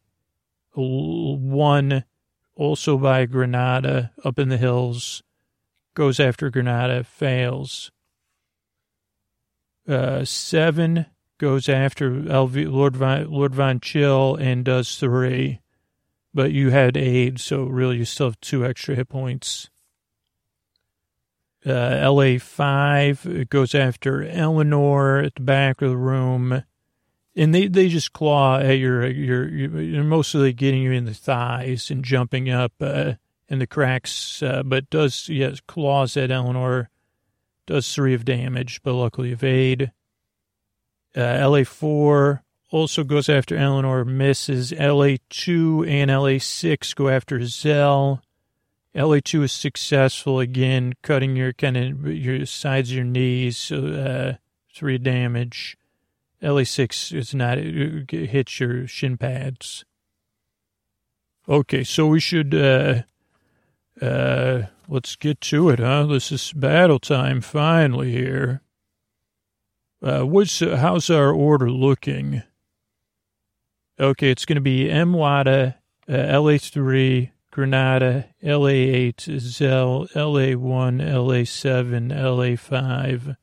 also by Granada, up in the hills, goes after Granada, fails. 7 goes after Lord Von Chill and does 3. But you had 8, so really you still have 2 extra hit points. LA5 goes after Eleanor at the back of the room. And they just claw at your mostly getting you in the thighs and jumping up in the cracks, but does, yes, claws at Eleanor, does 3 of damage, but luckily evade. LA4 also goes after Eleanor, misses. LA2 and LA6 go after Zell. LA2 is successful, again, cutting your sides of your knees, so 3 damage. LA6 is not, it hits your shin pads. Okay, so we should... let's get to it, huh? This is battle time finally here. How's our order looking? Okay, it's going to be Mwata, LA3, Granada, LA8, Zell, LA1, LA7, LA5,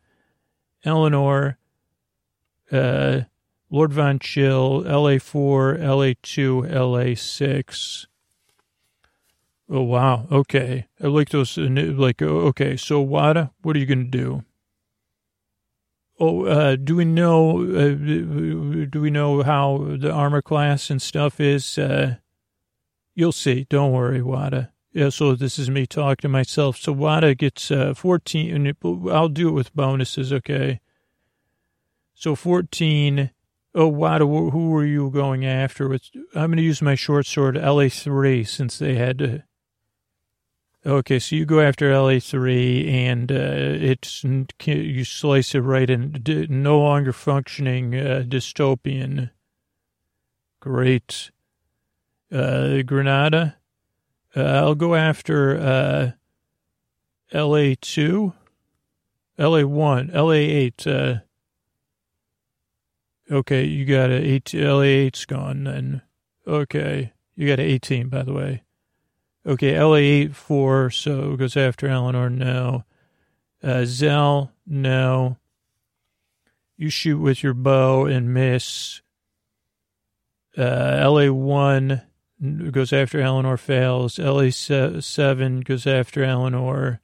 Eleanor, Lord Von Chill, LA4, LA2, LA6. Oh, wow. Okay. I like those. Like, okay. So, Wada, what are you going to do? Oh, do we know how the armor class and stuff is? You'll see. Don't worry, Wada. Yeah, so this is me talking to myself. So, Wada gets 14. And I'll do it with bonuses, okay? So, 14. Oh, Wada, who are you going after? I'm going to use my short sword, LA3, since they had to... Okay, so you go after LA3, and you slice it right in. No longer functioning dystopian. Great. Granada. I'll go after LA2, LA1, LA8. Okay, you got an 8. LA8's gone then. Okay, you got an 18, by the way. Okay, LA8, 4, so it goes after Eleanor, no. Zell, no. You shoot with your bow and miss. LA1 goes after Eleanor, fails. LA7 goes after Eleanor,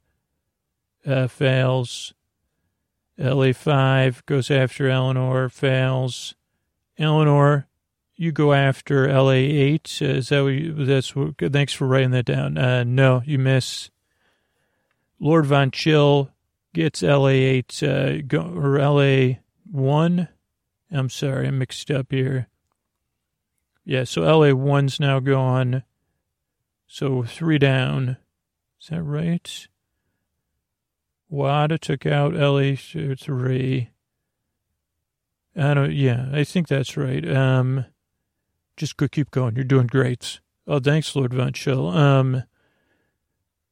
fails. LA5 goes after Eleanor, fails. Eleanor... You go after LA8. Is that what thanks for writing that down. No, you miss. Lord Von Chill gets LA8, or LA1. I'm sorry, I'm mixed up here. Yeah, so LA1's now gone. So 3 down. Is that right? Wada took out LA3. Yeah, I think that's right. Just keep going. You're doing great. Oh, thanks, Lord Von Chill.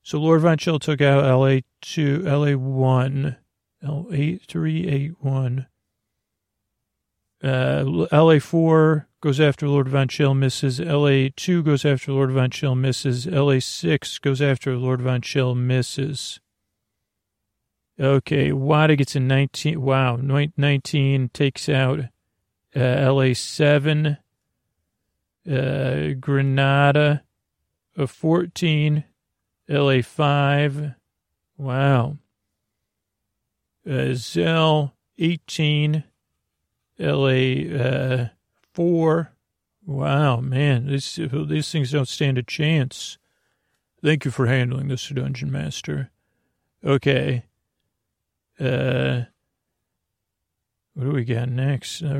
So Lord Von Chill took out LA2, LA1, L8381. LA4 goes after Lord Von Chill, misses. LA2 goes after Lord Von Chill, misses. LA6 goes after Lord Von Chill, misses. Okay, Wada gets a 19. Wow, 19 takes out LA7. Granada, a 14. LA5. Wow. Zell, 18. LA 4. Wow, man, these things don't stand a chance. Thank you for handling this, Dungeon Master. Okay. What do we got next? LA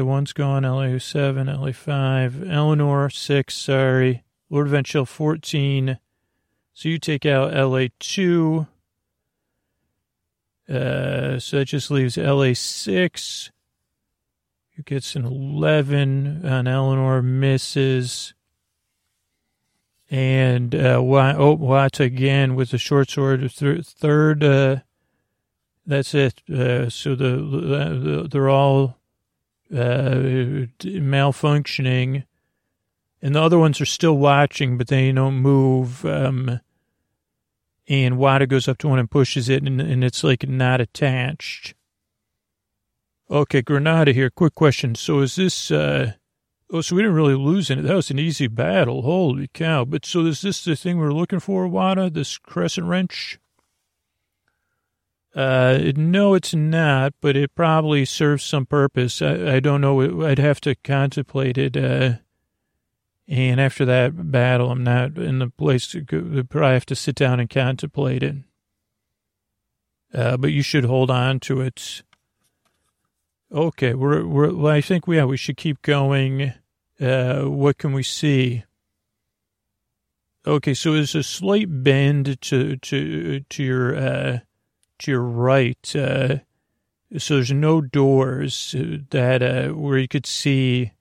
1's gone. LA 7. LA 5. Eleanor 6. Sorry, Lord Von Chill 14. So you take out LA 2. So that just leaves LA 6. You gets an 11 on Eleanor, misses. And Mwata again with the short sword. Third. That's it. So they're all malfunctioning. And the other ones are still watching, but they don't move. And Wada goes up to one and pushes it, and it's, like, not attached. Okay, Granada here. Quick question. So is this... so we didn't really lose any. That was an easy battle. Holy cow. But so is this the thing we're looking for, Wada? This crescent wrench? No, it's not, but it probably serves some purpose. I don't know. I'd have to contemplate it. And after that battle, I'm not in the place to go. I have to sit down and contemplate it. But you should hold on to it. Okay, I think we should keep going. What can we see? Okay, so there's a slight bend to your your right, so there's no doors that where you could see.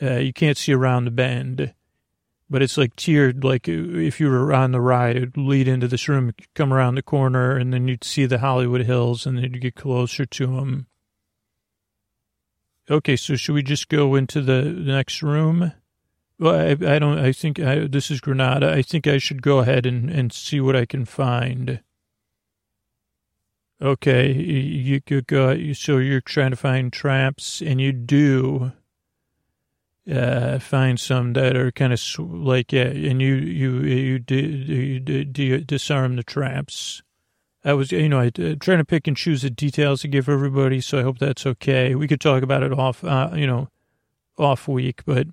You can't see around the bend, but it's like tiered. Like if you were on the ride, it would lead into this room, come around the corner, and then you'd see the Hollywood Hills, and then you get closer to them. Okay, so should we just go into the next room? Well, I don't. I think this is Granada. I think I should go ahead and see what I can find. Okay, you could go, so you're trying to find traps, and you do find some that are kind of like, yeah, and you disarm the traps. I was, trying to pick and choose the details to give everybody, so I hope that's okay. We could talk about it off week, but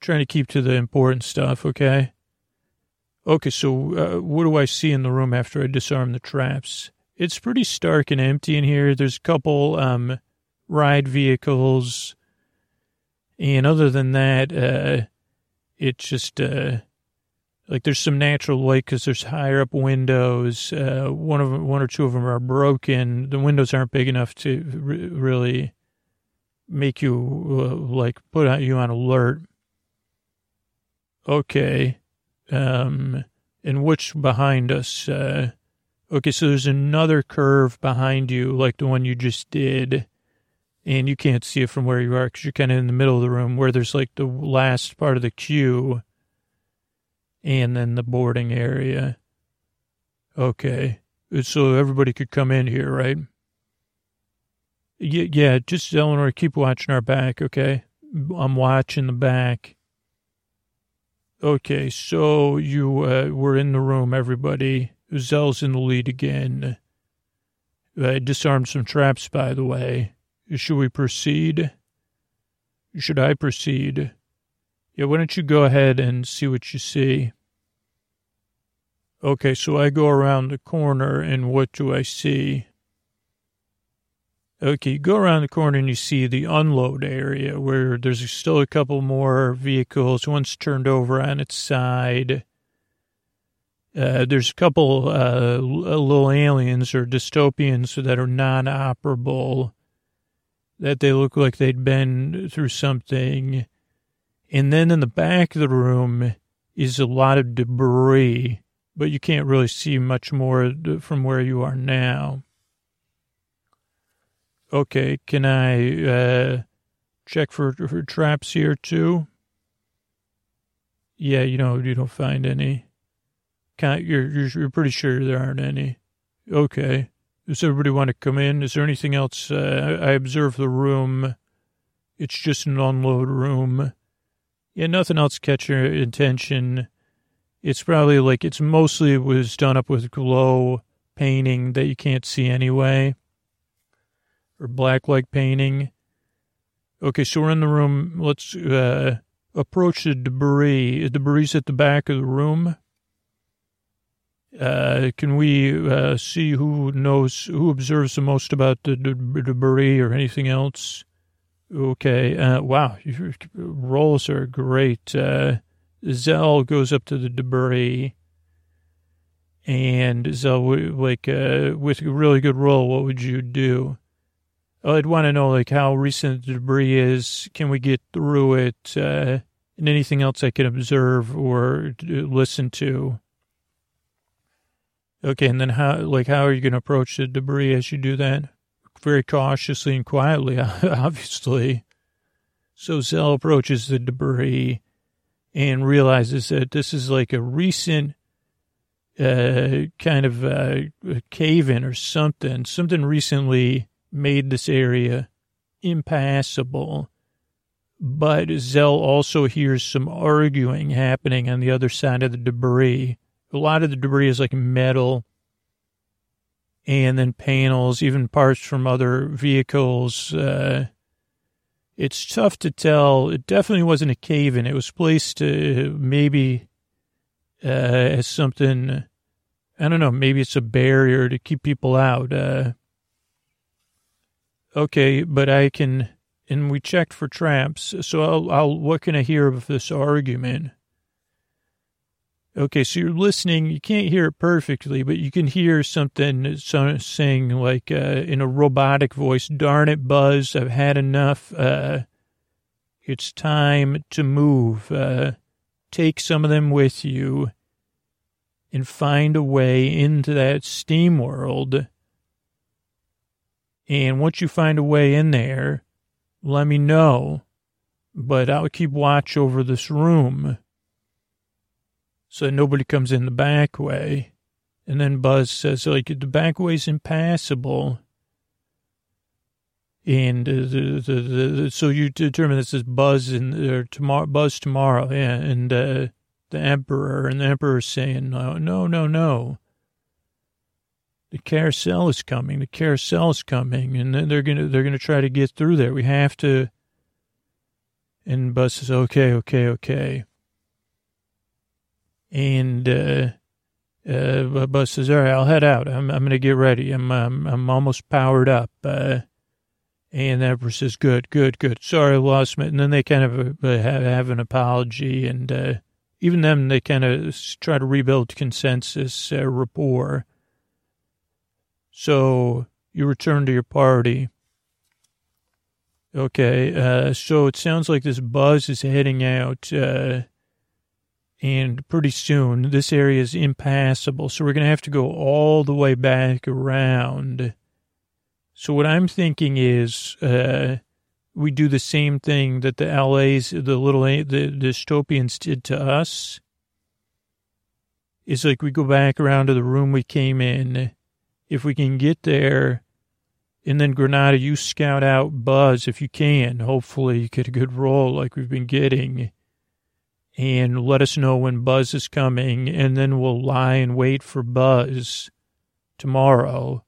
trying to keep to the important stuff, okay? Okay, so what do I see in the room after I disarm the traps? It's pretty stark and empty in here. There's a couple ride vehicles. And other than that, it's just like there's some natural light because there's higher up windows. One or two of them are broken. The windows aren't big enough to really make you, put you on alert. Okay. And what's behind us? Okay, so there's another curve behind you, like the one you just did, and you can't see it from where you are because you're kind of in the middle of the room where there's like the last part of the queue and then the boarding area. Okay, so everybody could come in here, right? Yeah, just Eleanor, keep watching our back, okay? I'm watching the back. Okay, so you were in the room, everybody. Zell's in the lead again. I disarmed some traps, by the way. Should we proceed? Should I proceed? Yeah, why don't you go ahead and see what you see? Okay, so I go around the corner, and what do I see? Okay, you go around the corner and you see the unload area where there's still a couple more vehicles. One's turned over on its side. There's a couple little aliens or dystopians that are non-operable, that they look like they'd been through something. And then in the back of the room is a lot of debris, but you can't really see much more from where you are now. Okay, can I check for traps here too? Yeah, you don't find any. You're pretty sure there aren't any. Okay. Does everybody want to come in? Is there anything else? I observe the room. It's just an unload room. Yeah, nothing else catch your attention. It's probably like it's mostly was done up with glow painting that you can't see anyway. Or black light painting. Okay, so we're in the room. Let's approach the debris. The debris at the back of the room. Can we see who observes the most about the debris or anything else? Okay, wow, your rolls are great. Zell goes up to the debris, and Zell, with a really good roll, what would you do? I'd want to know, how recent the debris is. Can we get through it? And anything else I can observe or listen to? Okay, and then how are you going to approach the debris as you do that? Very cautiously and quietly, obviously. So Zell approaches the debris and realizes that this is like a recent kind of cave-in or something. Something recently made this area impassable. But Zell also hears some arguing happening on the other side of the debris. A lot of the debris is like metal and then panels, even parts from other vehicles. It's tough to tell. It definitely wasn't a cave-in. It was placed maybe as something, I don't know, maybe it's a barrier to keep people out. Okay, but and we checked for traps, so what can I hear of this argument? Okay, so you're listening. You can't hear it perfectly, but you can hear something saying, in a robotic voice, "Darn it, Buzz, I've had enough. It's time to move. Take some of them with you and find a way into that Steam world. And once you find a way in there, let me know, but I'll keep watch over this room." So nobody comes in the back way. And then Buzz says, the back way's impassable. And so you determine this is Buzz Buzz Tomorrow. Yeah, and the Emperor. And the Emperor's saying, no. The carousel is coming. And then they're gonna try to get through there. We have to. And Buzz says, okay. And Buzz says, "All right, I'll head out. I'm going to get ready. I'm almost powered up." And Emperor says, "Good. Sorry, I lost my." And then they kind of have an apology, and even them, they kind of try to rebuild consensus, rapport. So you return to your party. Okay, so it sounds like this Buzz is heading out. And pretty soon, this area is impassable. So we're going to have to go all the way back around. So what I'm thinking is we do the same thing that the LAs, the dystopians did to us. It's like we go back around to the room we came in. If we can get there, and then Granada, you scout out Buzz if you can. Hopefully you get a good roll like we've been getting. And let us know when Buzz is coming, and then we'll lie and wait for Buzz tomorrow.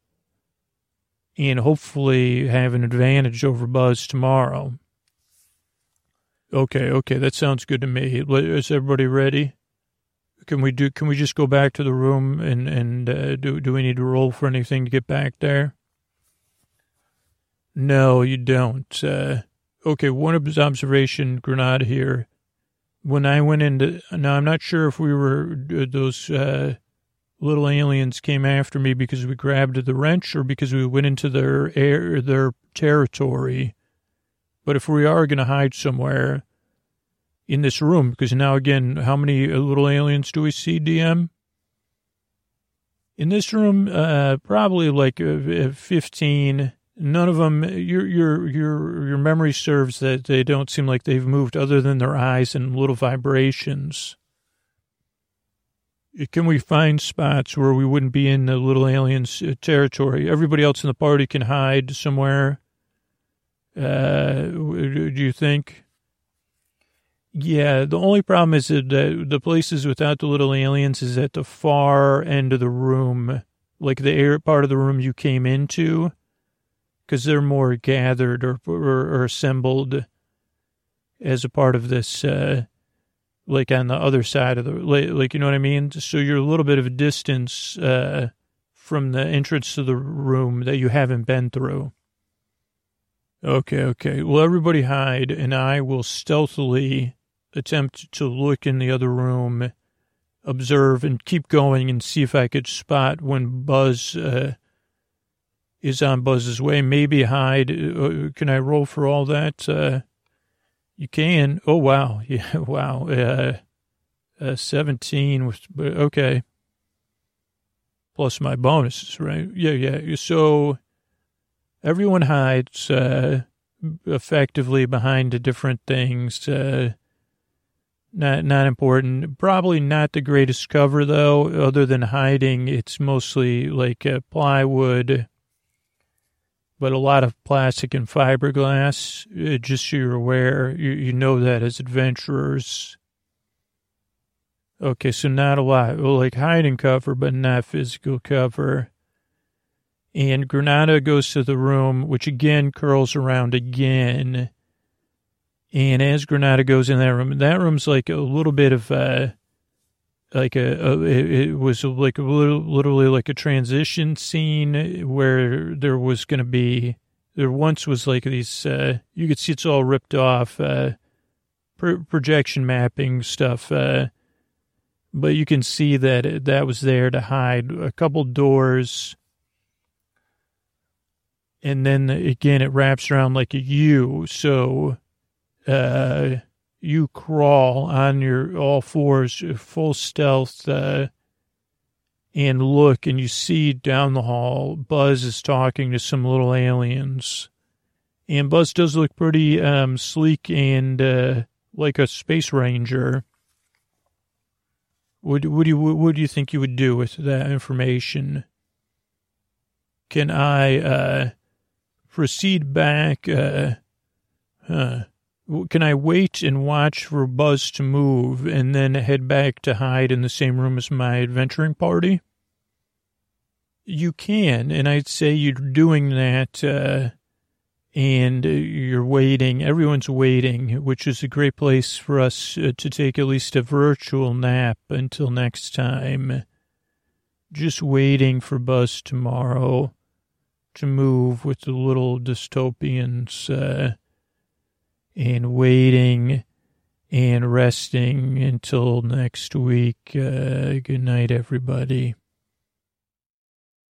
And hopefully have an advantage over Buzz tomorrow. Okay, that sounds good to me. Is everybody ready? Can we just go back to the room, and do we need to roll for anything to get back there? No, you don't. Okay, one observation, Granada here. When I went into, now I'm not sure if we were, those little aliens came after me because we grabbed the wrench or because we went into their territory. But if we are going to hide somewhere in this room, because now again, how many little aliens do we see, DM? In this room, probably 15. None of them, your memory serves that they don't seem like they've moved other than their eyes and little vibrations. Can we find spots where we wouldn't be in the little aliens' territory? Everybody else in the party can hide somewhere. Do you think? Yeah, the only problem is that the places without the little aliens is at the far end of the room, like the air part of the room you came into, because they're more gathered or assembled as a part of this, like on the other side of the, like, you know what I mean? So you're a little bit of a distance from the entrance to the room that you haven't been through. Okay. Well, everybody hide, and I will stealthily attempt to look in the other room, observe, and keep going and see if I could spot when Buzz is on Buzz's way. Maybe hide. Can I roll for all that? You can. Oh, wow. Yeah, wow. 17. Okay. Plus my bonuses, right? Yeah. So everyone hides effectively behind the different things. Not important. Probably not the greatest cover, though. Other than hiding, it's mostly like plywood, but a lot of plastic and fiberglass, just so you're aware. You know that as adventurers. Okay, so not a lot. Well, like hiding cover, but not physical cover. And Granada goes to the room, which again curls around again. And as Granada goes in that room's like a little bit of it was like literally like a transition scene where there once was like these, you could see it's all ripped off, projection mapping stuff, but you can see that was there to hide a couple doors. And then again, it wraps around like a U. So, you crawl on your all fours, full stealth, and look, and you see down the hall, Buzz is talking to some little aliens. And Buzz does look pretty sleek and like a space ranger. What do you think you would do with that information? Can I proceed back? Can I wait and watch for Buzz to move and then head back to hide in the same room as my adventuring party? You can, and I'd say you're doing that, and you're waiting. Everyone's waiting, which is a great place for us to take at least a virtual nap until next time. Just waiting for Buzz Tomorrow to move with the little dystopians, and waiting and resting until next week. Good night, everybody.